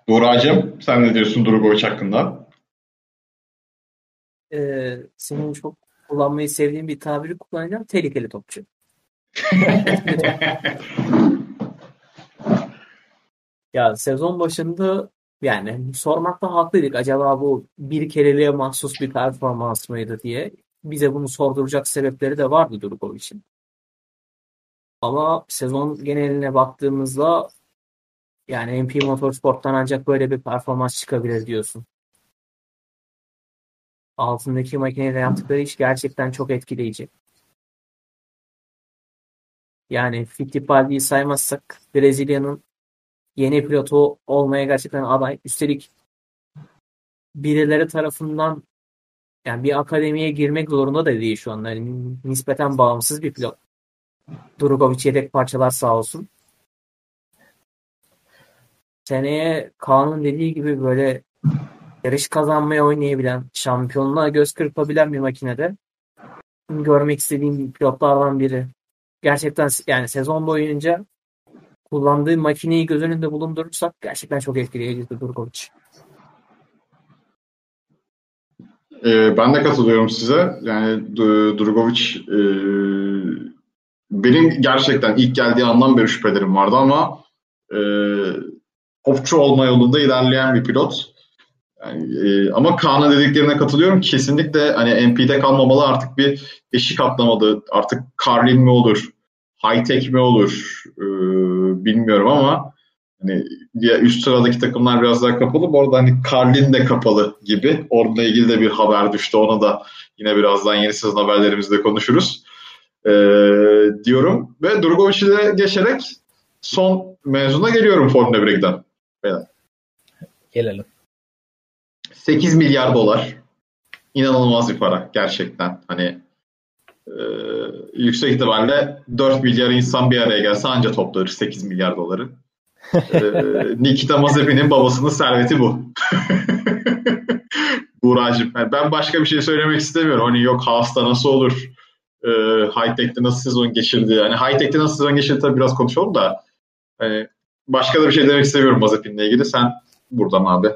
Buğra'cığım, sen ne diyorsun Drugovich hakkında? Senin çok kullanmayı sevdiğin bir tabiri kullanacağım. Tehlikeli topçu. Ya sezon başında yani sormakta haklıydık. Acaba bu bir kereliğe mahsus bir performans mıydı diye. Bize bunu sorduracak sebepleri de vardı Drugovich'in. Ama sezon geneline baktığımızda yani MP Motorsport'tan ancak böyle bir performans çıkabilir diyorsun. Altındaki makineyle yaptıkları iş gerçekten çok etkileyici. Yani Fittipaldi'yi saymazsak Brezilya'nın yeni pilotu olmaya gerçekten aday. Üstelik birileri tarafından yani bir akademiye girmek zorunda da değil şu anda. Yani nispeten bağımsız bir pilot. Drugovich yedek parçalar sağ olsun. Seneye Kaan'ın dediği gibi böyle yarış kazanmaya oynayabilen, şampiyonluğa göz kırpabilen bir makinede görmek istediğim pilotlardan biri. Gerçekten yani sezon boyunca kullandığı makineyi göz önünde bulundurursak gerçekten çok etkileyici Drugovich. Ben de katılıyorum size. Yani Drugovich benim gerçekten ilk geldiği andan beri şüphelerim vardı ama topçu olma yolunda ilerleyen bir pilot. Yani, ama Kaan'ın dediklerine katılıyorum. Kesinlikle hani MP'de kalmamalı, artık bir eşik atlamalı. Artık Carlin mi olur? High-tech mi olur? Bilmiyorum ama hani ya üst sıradaki takımlar biraz daha kapalı. Bu arada hani Carlin de kapalı gibi. Onunla ilgili de bir haber düştü. Ona da yine birazdan yeni sezon haberlerimizde konuşuruz. Diyorum. Ve Drugovich'i de geçerek son mezuna geliyorum Formula 1'e giden. Gelelim. 8 milyar dolar. İnanılmaz bir para gerçekten. Hani yüksek ihtimalle 4 milyar insan bir araya gelse anca toplarır 8 milyar doları. Nikita Mazepin'in babasının serveti bu. Buğra'cığım. Yani ben başka bir şey söylemek istemiyorum. Hani yok Haas'ta nasıl olur? High-tech'te nasıl sezon geçirdi? Hani High-tech'te nasıl sezon geçirdi tabii biraz konuşalım da. Hani başka da bir şey demek istemiyorum Mazepin'le ilgili. Sen buradan abi.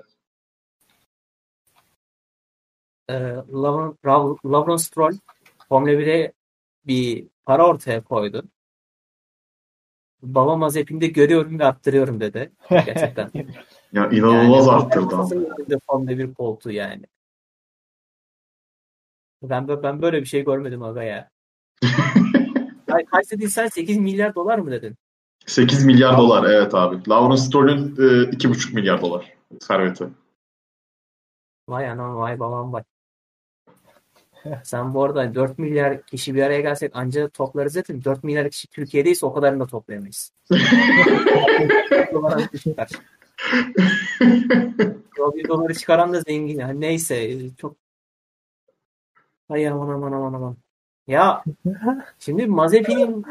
Lawrence Stroll Formula 1'e bir para ortaya koydu. Baba Mazepin'de görüyorum ve arttırıyorum dedi. Gerçekten. Ya inanılmaz yani, arttırdı. Formula 1 koltuğu yani. Ben böyle bir şey görmedim aga ya. Kaç dedin sen? 8 milyar dolar mı dedin? 8 milyar dolar evet abi. Lawrence Stroll'ün 2,5 milyar dolar serveti. Vay anam vay babam vay. Sen bu arada 4 milyar kişi bir araya gelsek ancak toplarız zaten. 4 milyar kişi Türkiye'deyse o kadarını da toplayamayız. $1 çıkaran da zengin. Yani neyse çok. Ay aman. Ya şimdi Mazepin'in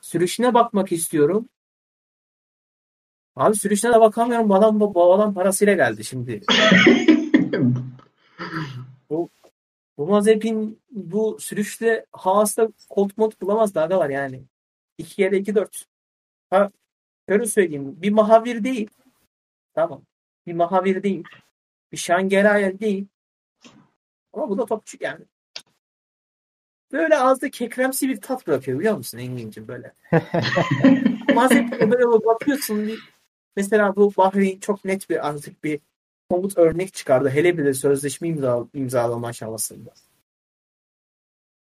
sürüşüne bakmak istiyorum. Abi sürüşüne de bakamıyorum. Adam babadan parasıyla geldi şimdi. Bu Mazepin bu sürüşte Haas'ta koltuk mont bulamaz daha da var yani. 2 yere 2-4. Ha, şöyle söyleyeyim. Bir Mahavir değil. Tamam. Bir Mahavir değil. Bir Şangeraya değil. Ama bu da topçu yani. Böyle ağızda kekremsi bir tat bırakıyor biliyor musun Engin'cim böyle. Mazepin'e böyle bakıyorsun. Bir, mesela bu Bahreyn çok net bir artık bir somut örnek çıkardı. Hele bir de sözleşme imzalama aşamasında.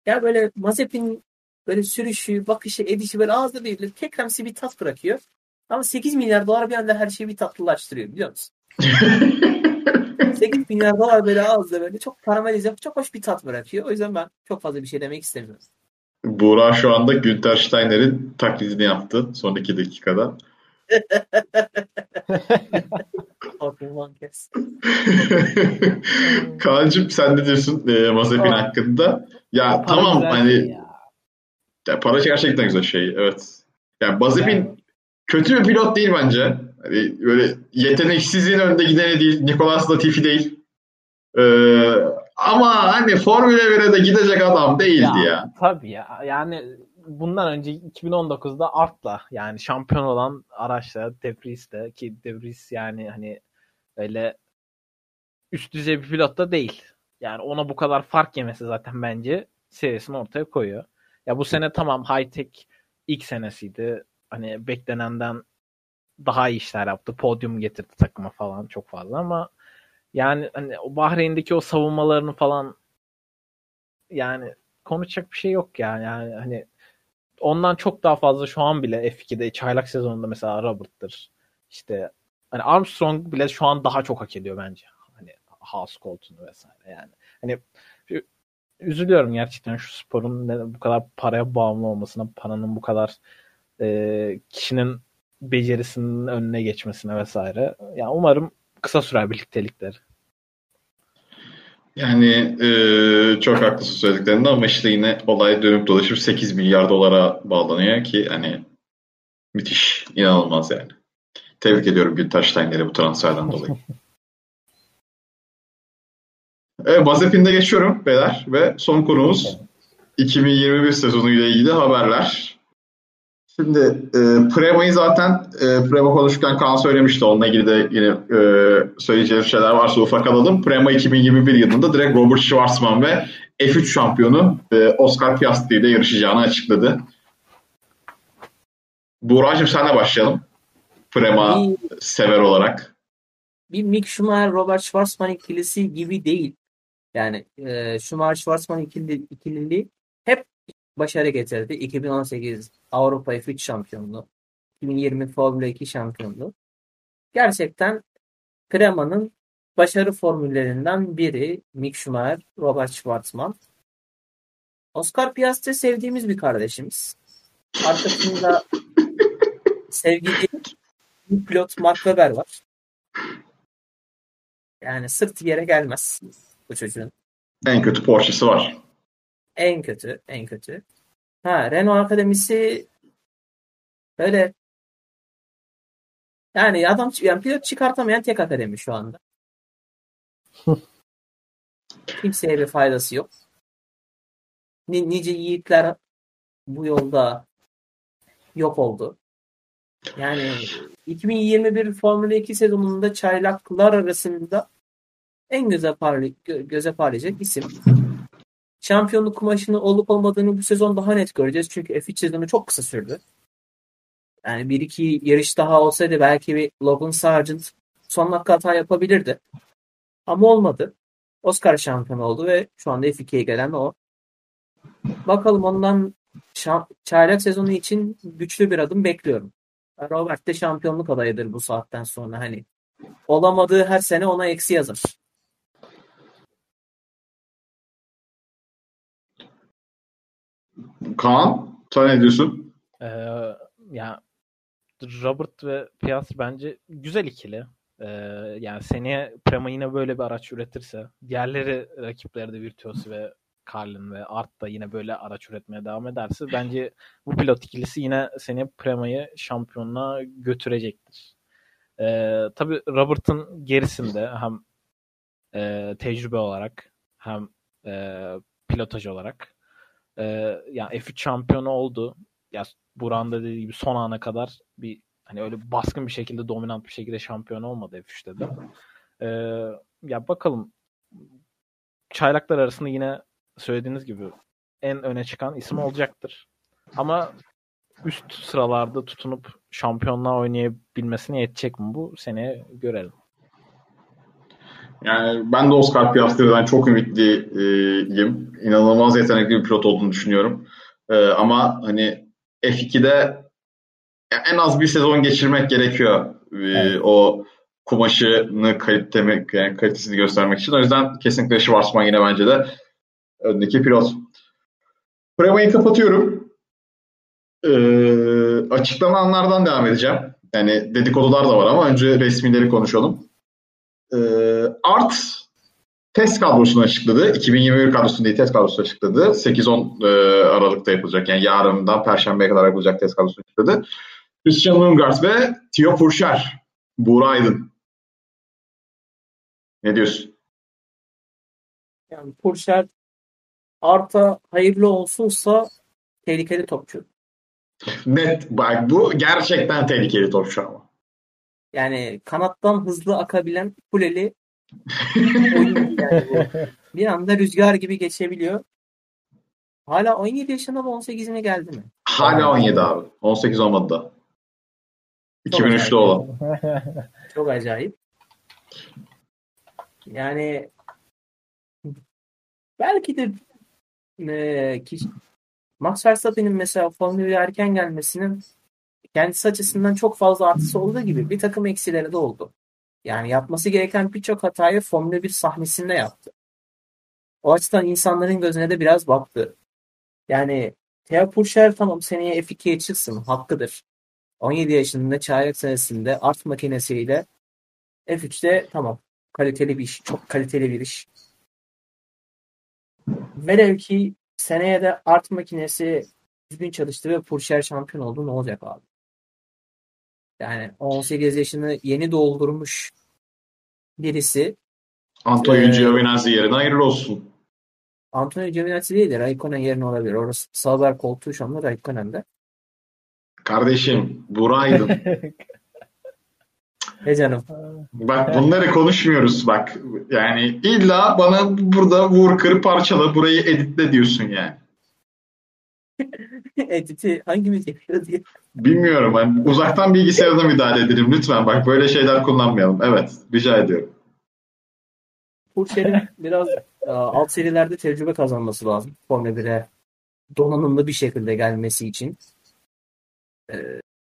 Ya böyle Mazepin'in böyle sürüşü, bakışı, edişi böyle ağızda değil. Kekremsi bir tat bırakıyor. Ama 8 milyar dolar bir anda her şeyi bir tatlılaştırıyor biliyor musun? 8 milyar dolar böyle ağızda böyle çok karamelize, çok hoş bir tat bırakıyor. O yüzden ben çok fazla bir şey demek istemiyorum. Buğra şu anda Günter Steiner'in taklidini yaptı son 2 dakikada. Kaan'cığım sen ne diyorsun Mazepin hakkında? Ya tamam hani ya, para gerçekten güzel şey. Evet. Yani Mazepin kötü bir pilot değil bence. Hani böyle yeteneksizliğin önde gideni değil. Nicolas Latifi değil. Ama hani Formula 1'e de gidecek adam değildi ya. Tabii ya. Yani bundan önce 2019'da Art'la yani şampiyon olan araçla Debris'te ki Debris yani hani öyle üst düzey bir pilot da değil. Yani ona bu kadar fark yemesi zaten bence seviyesini ortaya koyuyor. Ya bu sene tamam High-tech ilk senesiydi. Hani beklenenden daha iyi işler yaptı. Podyum getirdi takıma falan çok fazla ama yani hani o Bahreyn'deki o savunmalarını falan yani konuşacak bir şey yok yani. Yani hani ondan çok daha fazla şu an bile F2'de çaylak sezonunda mesela Robert'tır. İşte hani Armstrong bile şu an daha çok hak ediyor bence. Hani Haas koltuğunu vesaire yani. Hani üzülüyorum gerçekten şu sporun bu kadar paraya bağımlı olmasına, paranın bu kadar kişinin becerisinin önüne geçmesine vesaire. Yani umarım kısa sürer birliktelikleri. Yani çok haklısın söylediklerinde ama işte yine olay dönüp dolaşıp 8 milyar dolara bağlanıyor ki hani müthiş, inanılmaz yani. Tebrik ediyorum Günter Steiner'i bu transferden dolayı. Evet, Mazepin'de geçiyorum beyler ve son konumuz 2021 sezonuyla ilgili haberler. Şimdi Prema'yı zaten Prema konuşurken Kaan söylemişti. Onunla ilgili de yine söyleyeceğim şeyler varsa ufak alalım. Prema 2021 yılında direkt Robert Schwarzman ve F3 şampiyonu Oscar Piastri ile yarışacağını açıkladı. Buğra'cığım senle başlayalım. Prema sever olarak. Bir Mick Schumacher Robert Schwarzman ikilisi gibi değil. Yani Schumacher Schwarzman ikililiği hep başarı getirdi. 2018 Avrupa F3 şampiyonluğu, 2020 Formula 2 şampiyonluğu. Gerçekten Prema'nın başarı formüllerinden biri Mick Schumacher, Robert Schwarzman. Oscar Piastri sevdiğimiz bir kardeşimiz. Arkasında sevgili pilot Mark Webber var. Yani sırt yere gelmez bu çocuğun. En kötü Porsche'si var. En kötü. Ha, Renault Akademisi böyle yani adam yani pilot çıkartamayan tek akademi şu anda. Kimseye bir faydası yok. Nice yiğitler bu yolda yok oldu. Yani 2021 Formula 2 sezonunda çaylaklar arasında en göze parlayacak isim. Şampiyonluk kumaşını olup olmadığını bu sezon daha net göreceğiz. Çünkü F3 sezonu çok kısa sürdü. Yani 1-2 yarış daha olsaydı belki bir Logan Sargent son dakika hata yapabilirdi. Ama olmadı. Oscar şampiyonu oldu ve şu anda F2'ye gelen o. Bakalım ondan çaylak sezonu için güçlü bir adım bekliyorum. Robert de şampiyonluk adayıdır bu saatten sonra. Hani olamadığı her sene ona eksi yazar. Kaan, sen ne diyorsun? Yani Robert ve Piastri bence güzel ikili. Yani seneye Prema yine böyle bir araç üretirse, diğerleri rakipleri de Virtuosi ve Carlin ve Art da yine böyle araç üretmeye devam ederse bence bu pilot ikilisi yine seneye Prema'yı şampiyonluğa götürecektir. Tabii Robert'ın gerisinde hem tecrübe olarak hem pilotaj olarak yani F3 şampiyonu oldu. Ya Buran da dediği gibi son ana kadar bir hani öyle baskın bir şekilde, dominant bir şekilde şampiyon olmadı F3'te de. Ya bakalım. Çaylaklar arasında yine söylediğiniz gibi en öne çıkan isim olacaktır. Ama üst sıralarda tutunup şampiyonluğa oynayabilmesine yetecek mi bu? Seneye görelim. Yani ben de Oscar Piastri'den çok ümitliyim. İnanılmaz yetenekli bir pilot olduğunu düşünüyorum. Ama hani F2'de en az bir sezon geçirmek gerekiyor. Evet. O kumaşını kalitesini göstermek için. O yüzden kesinlikle Schwarzman yine bence de öndeki pilot. Prema'yı kapatıyorum. Açıklananlardan devam edeceğim. Yani dedikodular da var ama önce resmileri konuşalım. Art test kadrosunu açıkladı. 2021 kadrosunu değil, test kadrosunu açıkladı. 8-10 Aralık'ta yapılacak. Yani yarından Perşembe'ye kadar yapılacak test kadrosunu açıkladı. Christian Lundgaard ve Théo Pourchaire. Buğra Aydın. Ne diyorsun? Yani Pourchaire Art'a hayırlı olsunsa tehlikeli topçu. Net. Bak bu gerçekten tehlikeli topçu ama. Yani kanattan hızlı akabilen kuleli oyun yani bu. Bir anda rüzgar gibi geçebiliyor. Hala 17 yaşında mı 18'ine geldi mi? Hala 17 abi. 18 olmadı da. 2003'te olan. Çok acayip. Yani belki de Max Verstappen'in mesela Formula 1'e erken gelmesinin kendisi açısından çok fazla artısı olduğu gibi bir takım eksileri de oldu. Yani yapması gereken birçok hatayı Formula 1 sahnesinde yaptı. O açıdan insanların gözüne de biraz baktı. Yani Théo Pourchaire tamam seneye F2'ye çıksın, hakkıdır. 17 yaşında çaylak senesinde Art makinesiyle F3'te tamam kaliteli bir iş, çok kaliteli bir iş. Velev ki seneye de Art makinesi düzgün çalıştı ve Pourchaire şampiyon oldu, ne olacak abi? Yani 18 yaşını yeni doldurmuş birisi. Antonio Giovinazzi yerine hayırlı olsun. Antonio Giovinazzi değil de Raikkonen yerine olabilir. Orası sağlar koltuğu şu anda Raikkonen'de. Kardeşim Buğra Aydın. Ne canım. Bak bunları konuşmuyoruz bak. Yani illa bana burada vur kır parçala burayı editle diyorsun yani. Editi hangimiz yapıyor diye. Bilmiyorum. Yani uzaktan bilgisayarda müdahale edelim lütfen. Bak böyle şeyler kullanmayalım. Evet. Rica ediyorum. Pourchaire'in biraz alt serilerde tecrübe kazanması lazım. Formula 1'e donanımlı bir şekilde gelmesi için.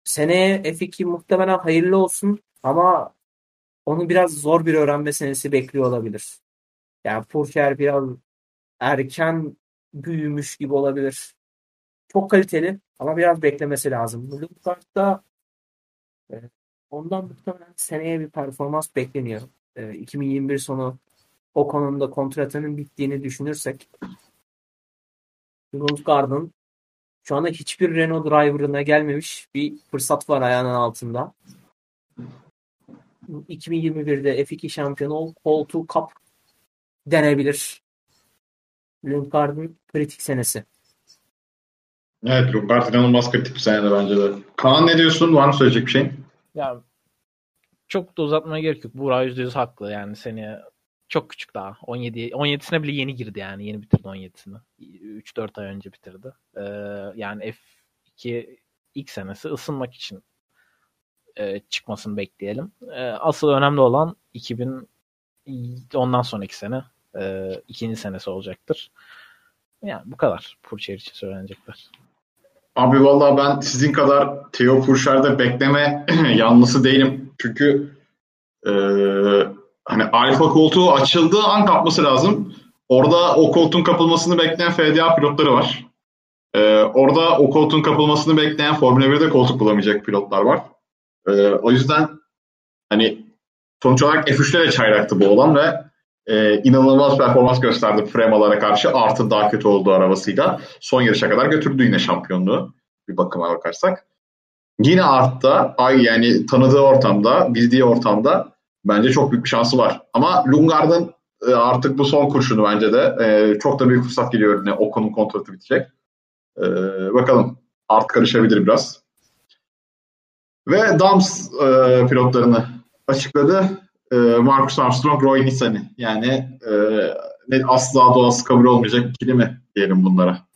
Seneye F2 muhtemelen hayırlı olsun ama onu biraz zor bir öğrenme senesi bekliyor olabilir. Yani Pourchaire biraz erken büyümüş gibi olabilir. Çok kaliteli ama biraz beklemesi lazım. Lundgaard'da ondan muhtemelen seneye bir performans bekleniyor. 2021 sonu o konuda kontratının bittiğini düşünürsek Lundgaard'ın şu anda hiçbir Renault Driver'ına gelmemiş bir fırsat var ayağının altında. 2021'de F2 şampiyonu koltuğu kap denebilir. Lundgaard'ın kritik senesi. Evet, Lundgaard inanılmaz kritik bir senede bence de. Kaan ne diyorsun? Var mı söyleyecek bir şey? Ya, çok da uzatmaya gerek yok. Buğra %100 haklı. Yani seneye çok küçük daha. 17'sine bile yeni girdi yani. Yeni bitirdi 17'sini. 3-4 ay önce bitirdi. Yani F2 ilk senesi ısınmak için çıkmasını bekleyelim. Asıl önemli olan ondan sonraki sene ikinci senesi olacaktır. Yani bu kadar Pourchaire için söylenecekler. Abi vallahi ben sizin kadar Théo Pourchaire'de bekleme yanlısı değilim. Çünkü hani alfa koltuğu açıldığı an kapması lazım. Orada o koltuğun kapılmasını bekleyen FDA pilotları var. Orada o koltuğun kapılmasını bekleyen Formula 1'de koltuk bulamayacak pilotlar var. O yüzden hani sonuç olarak F3'te de çaylaktı bu olan ve inanılmaz performans gösterdi Prema'lara karşı. Artı daha kötü olduğu arabasıyla son yarışa kadar götürdü yine şampiyonluğu bir bakıma bakarsak. Yine Art'ta yani tanıdığı ortamda, bildiği ortamda bence çok büyük bir şansı var. Ama Lundgaard'ın artık bu son kurşunu bence de çok da büyük fırsat geliyor önüne. Ocon'un kontratı bitecek. Bakalım. Art karışabilir biraz. Ve Dams pilotlarını açıkladı. Marcus Armstrong, Roy Nissany. Yani asla doğası kabul olmayacak ikili mi diyelim bunlara?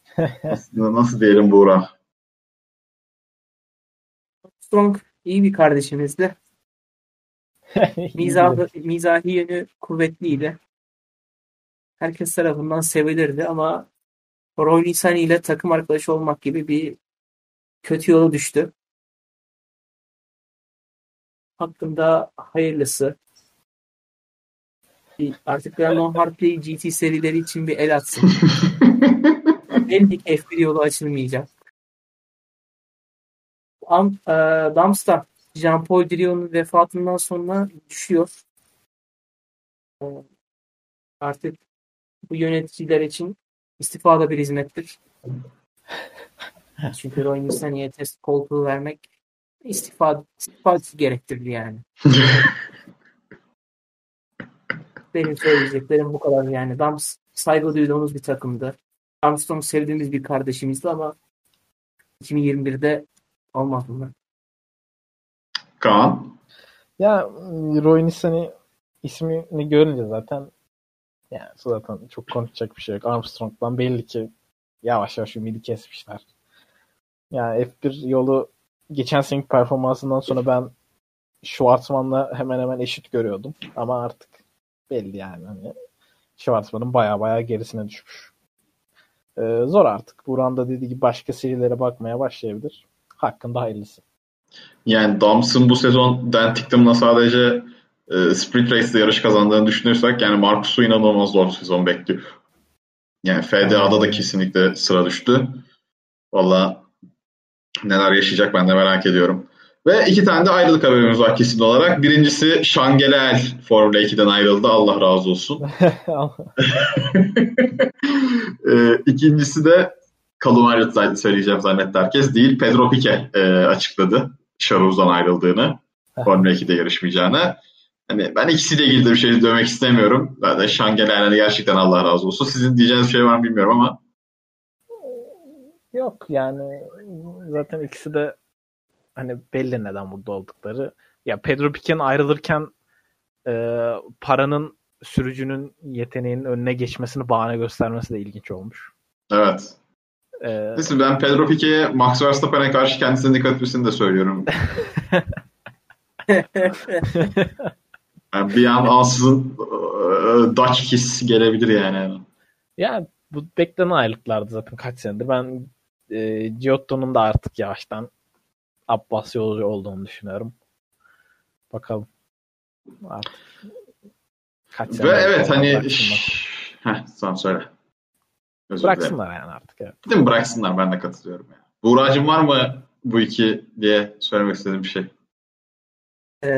Nasıl diyelim Buğra? Armstrong iyi bir kardeşimizdi. Mizahi yönü kuvvetliydi. Herkes tarafından sevilirdi ama Roy Nissany ile takım arkadaşı olmak gibi bir kötü yola düştü. Hakkında hayırlısı. Artık Renault Hardplay GT serileri için bir el atsın. Belki F1 yolu açılmayacak. Dams'ta Jean-Paul Drion'un vefatından sonra düşüyor. Artık bu yöneticiler için istifa da bir hizmettir. Çünkü Roy Nissany'e test koltuğu vermek istifa gerektirir yani. Benim söyleyeceklerim bu kadar yani. Dams saygı duyduğumuz bir takımdı. Armstrong sevdiğimiz bir kardeşimizdi ama 2021'de olmaz bunlar. Kaan? Ya Roy Nissany ismini görünce zaten yani zaten çok konuşacak bir şey yok. Armstrong'dan belli ki yavaş yavaş ümidi kesmişler. Yani F1 yolu geçen seneki performansından sonra ben Schwarzman'la hemen hemen eşit görüyordum. Ama artık belli yani. Hani Schwarzman'ın baya gerisine düşmüş. Zor artık. Buran da dediği gibi başka serilere bakmaya başlayabilir. Hakkında hayırlısı. Yani Dams'ın bu sezon Dan Ticktum'la sadece Sprint Race'de yarış kazandığını düşünürsek yani Marcus'u inanılmaz zor sezon bekliyor. Yani FDA'da da kesinlikle sıra düştü. Valla neler yaşayacak ben de merak ediyorum. Ve iki tane de ayrılık haberimiz var kesin olarak. Birincisi Şangelel Formula 2'den ayrıldı. Allah razı olsun. İkincisi de Callum Ilott söyleyeceğim zannetti herkes değil. Pedro Pique açıkladı Şaruz'dan ayrıldığını. Formula 2'de yarışmayacağını. Hani ben ikisiyle ilgili de bir şey demek istemiyorum. Zaten Şangelel'e gerçekten Allah razı olsun. Sizin diyeceğiniz bir şey var mı bilmiyorum ama. Yok yani zaten ikisi de hani belli neden burada oldukları. Ya Pedro Pique'nin ayrılırken paranın sürücünün yeteneğinin önüne geçmesini bahane göstermesi de ilginç olmuş. Evet. Neyse ben Pedro Pique'ye Max Verstappen'e karşı kendisine dikkat etmesini de söylüyorum. Yani bir an ansızın Dutch kiss gelebilir yani. Yani bu beklenen ayrılıklardı zaten kaç senedir. Ben Giotto'nun da artık yavaştan Abbas yolcu olduğunu düşünüyorum. Bakalım. Artık kaç sene. Ve evet hani tamam söyle. Özür bıraksınlar dilerim. Yani artık. Evet. Değil mi? Bıraksınlar, ben de katılıyorum. Yani. Buğracığım var mı bu iki diye söylemek istediğim bir şey?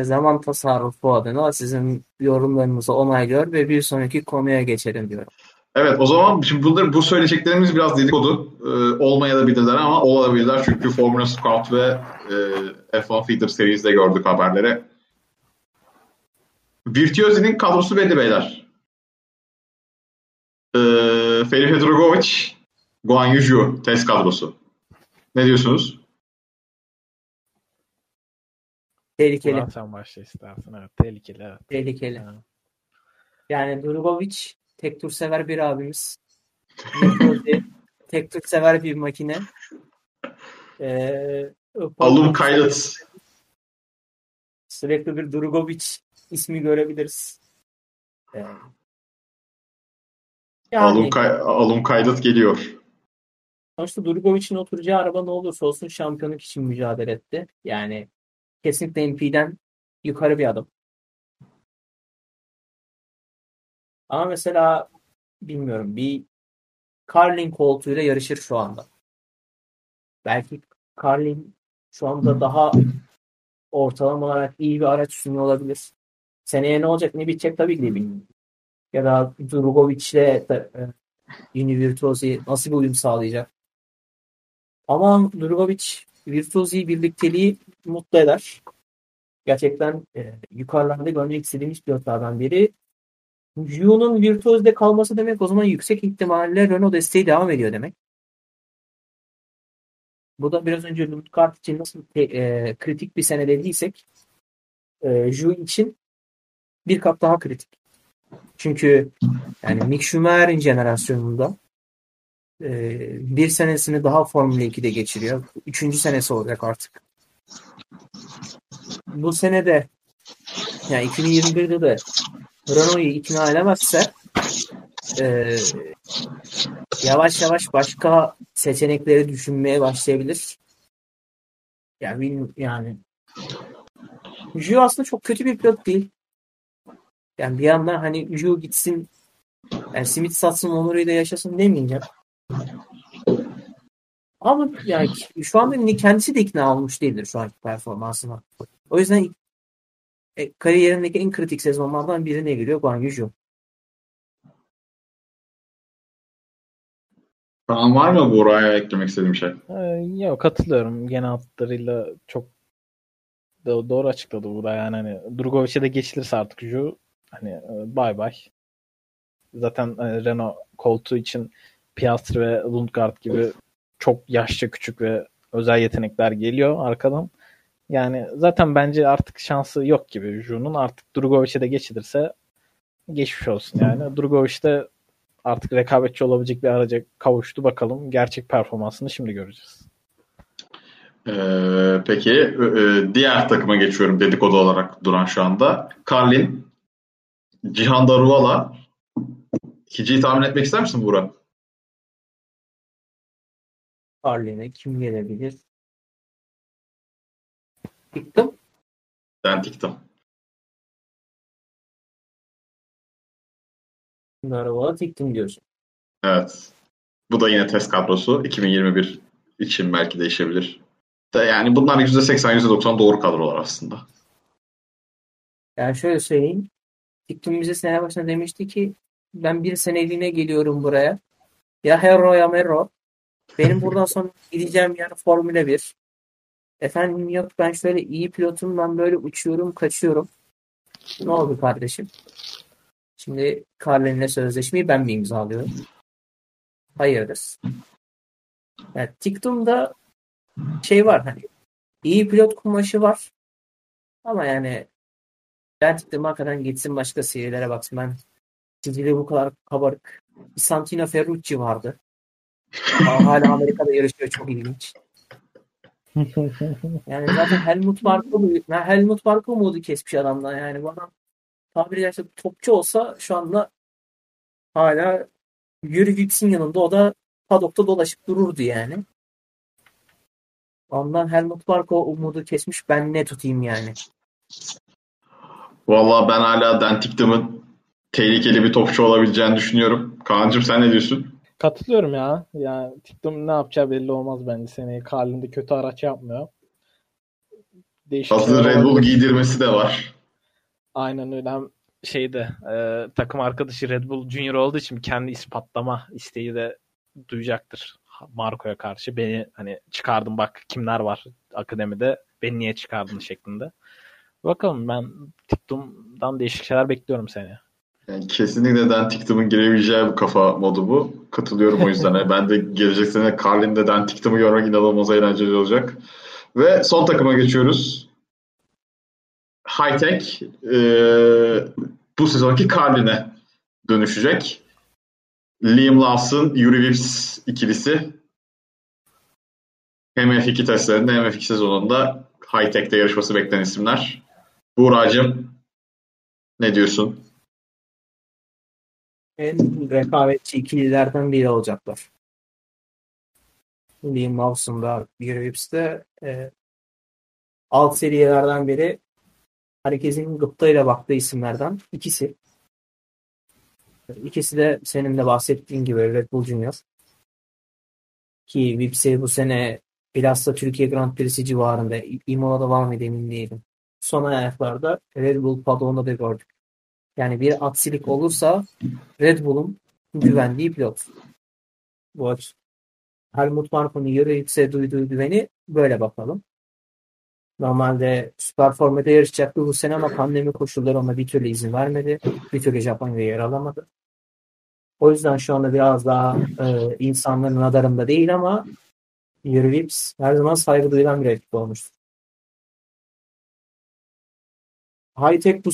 Zaman tasarrufu adına sizin yorumlarınızı onaylıyor ve bir sonraki konuya geçelim diyorum. Evet o zaman şimdi bu söyleyeceklerimiz biraz dedikodu. Olmaya da bilirler ama olabilirler. Çünkü Formula Scout ve F1 Feeder serisinde gördük haberleri. Virtuosi'nin kadrosu belli beyler. Felipe Drugovich, Guan Yu Zhou test kadrosu. Ne diyorsunuz? Tehlikeli. Ulan sen başla istersen. Evet, tehlikeli. Evet. Tehlikeli. Ha. Yani Drugovich tek tur sever bir abimiz. Tek tur sever bir makine. Alum kaydet. Sürekli bir Drugovich ismi görebiliriz. Yani, alum kaydet geliyor. Sonuçta Drugovich'in oturacağı araba ne olursa olsun şampiyonluk için mücadele etti. Yani kesinlikle MP'den yukarı bir adım. Ama mesela bilmiyorum bir Carlin koltuğuyla yarışır şu anda. Belki Carlin şu anda daha ortalama olarak iyi bir araç sunuyor olabilir. Seneye ne olacak ne bitecek tabii ki de bilmiyorum. Ya da Drugovich ile yeni Virtuosi nasıl bir uyum sağlayacak. Ama Drugovich Virtuosi birlikteliği mutlu eder. Gerçekten yukarılarda görmek istediğimiz pilotlardan biri. Zhou'nun Virtuosi'de kalması demek o zaman yüksek ihtimalle Renault desteği devam ediyor demek. Bu da biraz önce Lundgaard için nasıl kritik bir sene dediysek Zhou için bir kat daha kritik. Çünkü yani Mick Schumacher'in jenerasyonunda bir senesini daha Formula 2'de geçiriyor. 3. senesi olacak artık. Bu sene de yani 2021'de de Renault'u ikna edemezse yavaş yavaş başka seçenekleri düşünmeye başlayabilir. Yani Zhou aslında çok kötü bir pilot değil. Yani bir yandan hani Zhou gitsin, yani simit satsın, onuruyla yaşasın demeyeceğim. Ama yani şu anda kendisi de ikna olmuş değildir şu anki performansına. O yüzden kariyerindeki en kritik sezonlardan birine giriyor Guan Yu Zhou. Kaan, var mı Buğra'ya eklemek istediğim şey? Yok, katılıyorum. Genel hatlarıyla çok doğru açıkladı Buğra. Yani hani Drugovich'e de geçilirse artık Zhou hani bay bay. Zaten hani Renault koltuğu için Piastri ve Lundgaard gibi çok yaşça küçük ve özel yetenekler geliyor arkadan. Yani zaten bence artık şansı yok gibi Zhou'nun. Artık Drugovich'e de geçilirse geçmiş olsun yani. Drugovich de artık rekabetçi olabilecek bir araca kavuştu. Bakalım gerçek performansını şimdi göreceğiz. Peki diğer takıma geçiyorum dedikodu olarak duran şu anda. Carlin, Cihan Daruvala. İkinciyi tahmin etmek ister misin Buğra? Carlin'e kim gelebilir? Ticktum. Dan Ticktum. Daruvala Ticktum diyorsun. Evet. Bu da yine test kadrosu. 2021 için belki değişebilir. Yani bunlar %80, %90 doğru kadrolar aslında. Yani şöyle söyleyeyim. Ticktum bize sene başına demişti ki ben bir seneliğine geliyorum buraya. Ya hero ya mero. Benim buradan sonra gideceğim yer Formula 1. Efendim yok ben şöyle iyi pilotum, ben böyle uçuyorum, kaçıyorum. Ne oldu kardeşim? Şimdi Carlin'le sözleşmeyi ben mi imzalıyorum? Hayırdır. Yani Ticktum'da şey var hani iyi pilot kumaşı var. Ama yani ben Ticktum hakikaten gitsin başka seyirlere baksın. Ben çizgili bu kadar kabarık. Santino Ferrucci vardı. Hala Amerika'da yarışıyor, çok ilginç. Yani zaten Helmut Marko modu kesmiş adamdan yani. Bu adam tabiri caizse topçu olsa şu anda hala Jüri Vips'in yanında, o da padokta dolaşıp dururdu yani. Ondan Helmut Marko umudu kesmiş, ben ne tutayım yani. Vallahi ben hala Dan Ticktum'un tehlikeli bir topçu olabileceğini düşünüyorum. Kaan'cığım sen ne diyorsun? Katılıyorum ya. Yani Ticktum ne yapacağı belli olmaz bence seneye. Carlin'de kötü araç yapmıyor. Hazır Red Bull giydirmesi de var. Aynen öyle. Hem şeyde takım arkadaşı Red Bull Junior olduğu için kendi ispatlama isteği de duyacaktır Marko'ya karşı. Beni hani çıkardım, bak kimler var akademide, beni niye çıkardın şeklinde. Bakalım, ben Ticktum'dan değişik şeyler bekliyorum seneye. Yani kesinlikle Dan Ticktum'un girebileceği bu kafa modu bu. Katılıyorum o yüzden. Ben de gelecek sene Carlin'de Dan Ticktum'u görmek inanılmaz eğlenceli olacak. Ve son takıma geçiyoruz. High-tech bu sezonki Carlin'e dönüşecek. Liam Lawson, Jüri Vips ikilisi hem F2 testlerinde hem F2 sezonunda High-tech'te yarışması beklenen isimler. Buğra'cığım ne diyorsun? En rekabetçi ikililerden biri olacaklar. Liam Lawson'da, Jüri Vips'te alt seriyelerden biri, herkesin gıptayla baktığı isimlerden ikisi. İkisi de senin de bahsettiğin gibi Red Bull Junior. Ki Vips'e bu sene bilhassa Türkiye Grand Prix'si civarında, İmola'da var mı emin değilim. Son ayaklarda Red Bull Paddock'ta da gördük. Yani bir aksilik olursa Red Bull'un güvendiği pilot. Bu Helmut Marko'nun yarı yükseğe duyduğu güveni böyle bakalım. Normalde süper formada yarışacaktı bu sene ama pandemi koşulları ona bir türlü izin vermedi. Bir türlü Japonya'ya yer alamadı. O yüzden şu anda biraz daha insanların radarında değil ama Jüri Vips her zaman saygı duyulan bir ekip olmuştur. High-tech bu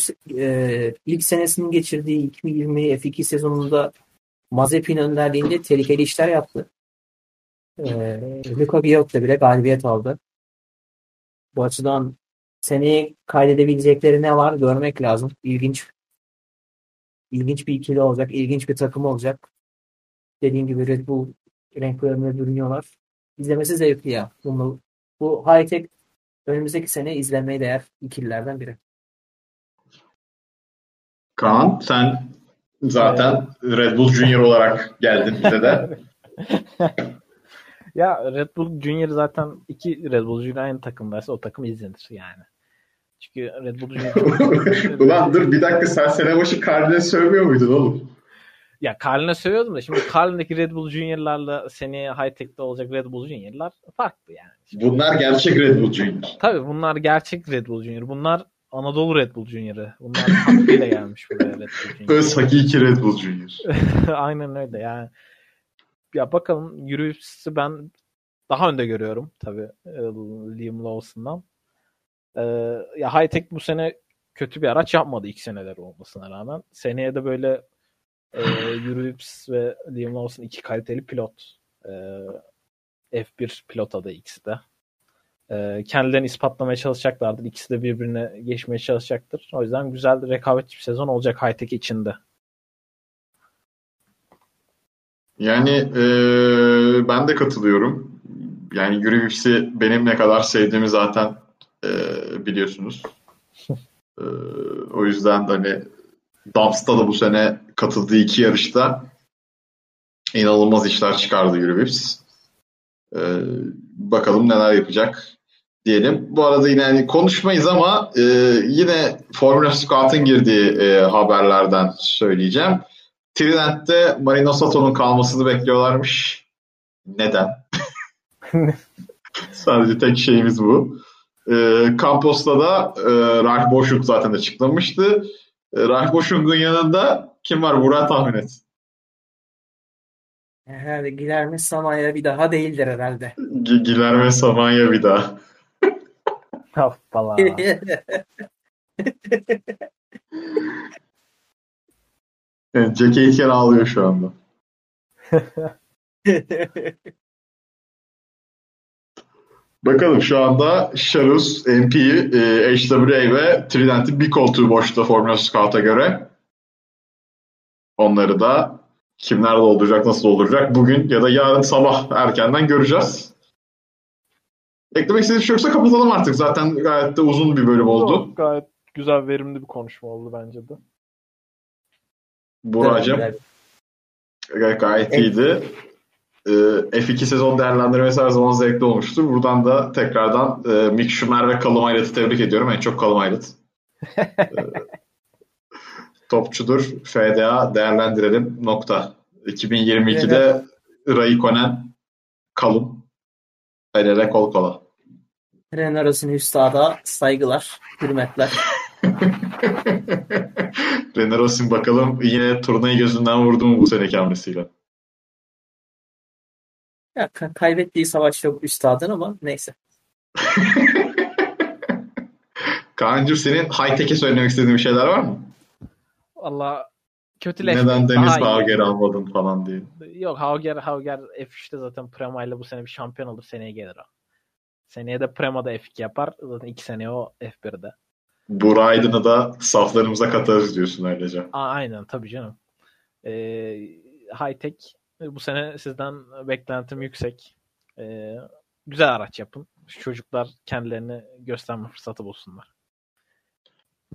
ilk senesinin geçirdiği 2020 F2 sezonunda Mazepin önderliğinde tehlikeli işler yaptı. Luka Biot'ta bile galibiyet aldı. Bu açıdan seneye kaydedebilecekleri ne var görmek lazım. İlginç bir ikili olacak. İlginç bir takım olacak. Dediğim gibi Red Bull renklerine bürünüyorlar. İzlemesi zevkli ya. Bu high-tech önümüzdeki sene izlenmeye değer ikililerden biri. Kaan, sen zaten Red Bull Junior olarak geldin bize de. Ya Red Bull Junior zaten iki Red Bull Junior aynı takımdaysa o takım izlenir yani. Çünkü Red Bull Junior... Ulan dur bir dakika, sen sene başı Carlin'e sövmüyor muydun oğlum? Ya Carlin'e sövüyordum da şimdi Carlin'deki Red Bull Junior'larla seneye high-tech'te olacak Red Bull Junior'lar farklı yani. Şimdi bunlar gerçek Red Bull Junior. Tabii bunlar gerçek Red Bull Junior. Bunlar Anadolu Red Bull Junior'ı. Bunlar hakkıyla gelmiş buraya Red Bull Junior. Öz hakiki Red Bull Junior. Aynen öyle yani. Ya bakalım, yürüyüşü ben daha önde görüyorum tabii Liam Lawson'dan. Ya high-tech bu sene kötü bir araç yapmadı ilk seneler olmasına rağmen. Seneye de böyle Jüri Vips ve Liam Lawson iki kaliteli pilot. F1 pilot adayı ikisi de. Kendilerini ispatlamaya çalışacaklardır. İkisi de birbirine geçmeye çalışacaktır. O yüzden güzel, rekabetçi bir sezon olacak high-tech içinde. Yani ben de katılıyorum. Yani Jüri Vips'i benim ne kadar sevdiğimi zaten biliyorsunuz. O yüzden hani Dumps'ta da bu sene katıldığı iki yarışta inanılmaz işler çıkardı Jüri Vips. Bakalım neler yapacak diyelim. Bu arada yine hani konuşmayız ama yine Formula Scout'ın girdiği haberlerden söyleyeceğim. Trident'te Marino Sato'nun kalmasını bekliyorlarmış. Neden? Sadece tek şeyimiz bu. Campos'ta da Ralf Boschung zaten açıklamıştı. Ralf Boschung'un yanında kim var? Burak tahmin et. Herhalde Guilherme Samaia bir daha değildir herhalde. Guilherme Samaia bir daha. Hoppala. Evet, Jack'e iken ağlıyor şu anda. Bakalım, şu anda Şarus, MP, HWA ve Trident'in bir koltuğu boşta Formula Scout'a göre. Onları da kimler dolduracak, nasıl dolduracak bugün ya da yarın sabah erkenden göreceğiz. Eklemek istediğiniz bir şey yoksa kapatalım artık. Zaten gayet de uzun bir bölüm oldu. Gayet güzel, verimli bir konuşma oldu bence de. Buğra'cığım gayet iyiydi. F2 sezon değerlendirmesi her zaman zevkli olmuştur. Buradan da tekrardan Mick Schumacher ve Callum Ilott'ı tebrik ediyorum. En çok Callum Ilott. Topçudur. FDA değerlendirelim. 2022'de Raikkonen, Callum, Alele kol kola. Renault arasını üstada saygılar, hürmetler. Renault bakalım yine turnayı gözünden vurdu mu bu seneki hamlesiyle? Ya kaybettiği savaş yok üstadın ama neyse. Kaan'cığım, senin high-tech'e söylemek istediğin bir şeyler var mı? Valla kötüleşti. Neden Deniz Hauger'i almadın falan diye. Yok, Hauger F3'te zaten Prema ile bu sene bir şampiyon olur. Seneye gelir o. Seneye de Prema'da F2 yapar. Zaten 2 seneye o F1'de. Buğra Aydın'ı da saflarımıza katarız diyorsun öylece. Aynen tabii canım. High-tech bu sene sizden beklentim yüksek. Güzel araç yapın. Şu çocuklar kendilerini gösterme fırsatı bulsunlar.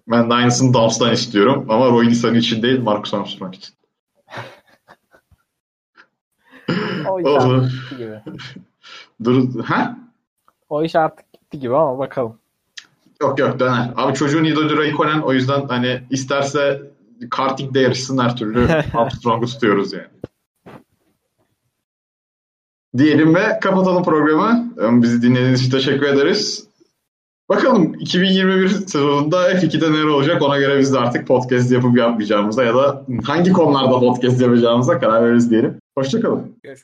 Ben de aynısını Dumps'tan istiyorum ama Roy Nissany için değil, Marcus Armstrong için. O iş artık gitti gibi. O iş artık gitti gibi ama bakalım. Yok döner. Abi çocuğun idolü Raikkonen, o yüzden hani isterse karting'de yarışsın, her türlü Armstrong'u tutuyoruz yani. Diyelim ve kapatalım programı. Bizi dinlediğiniz için teşekkür ederiz. Bakalım 2021 sezonunda F2'de neler olacak, ona göre biz de artık podcast yapıp yapmayacağımıza ya da hangi konularda podcast yapacağımıza karar veririz diyelim. Hoşçakalın. Görüşmek üzere.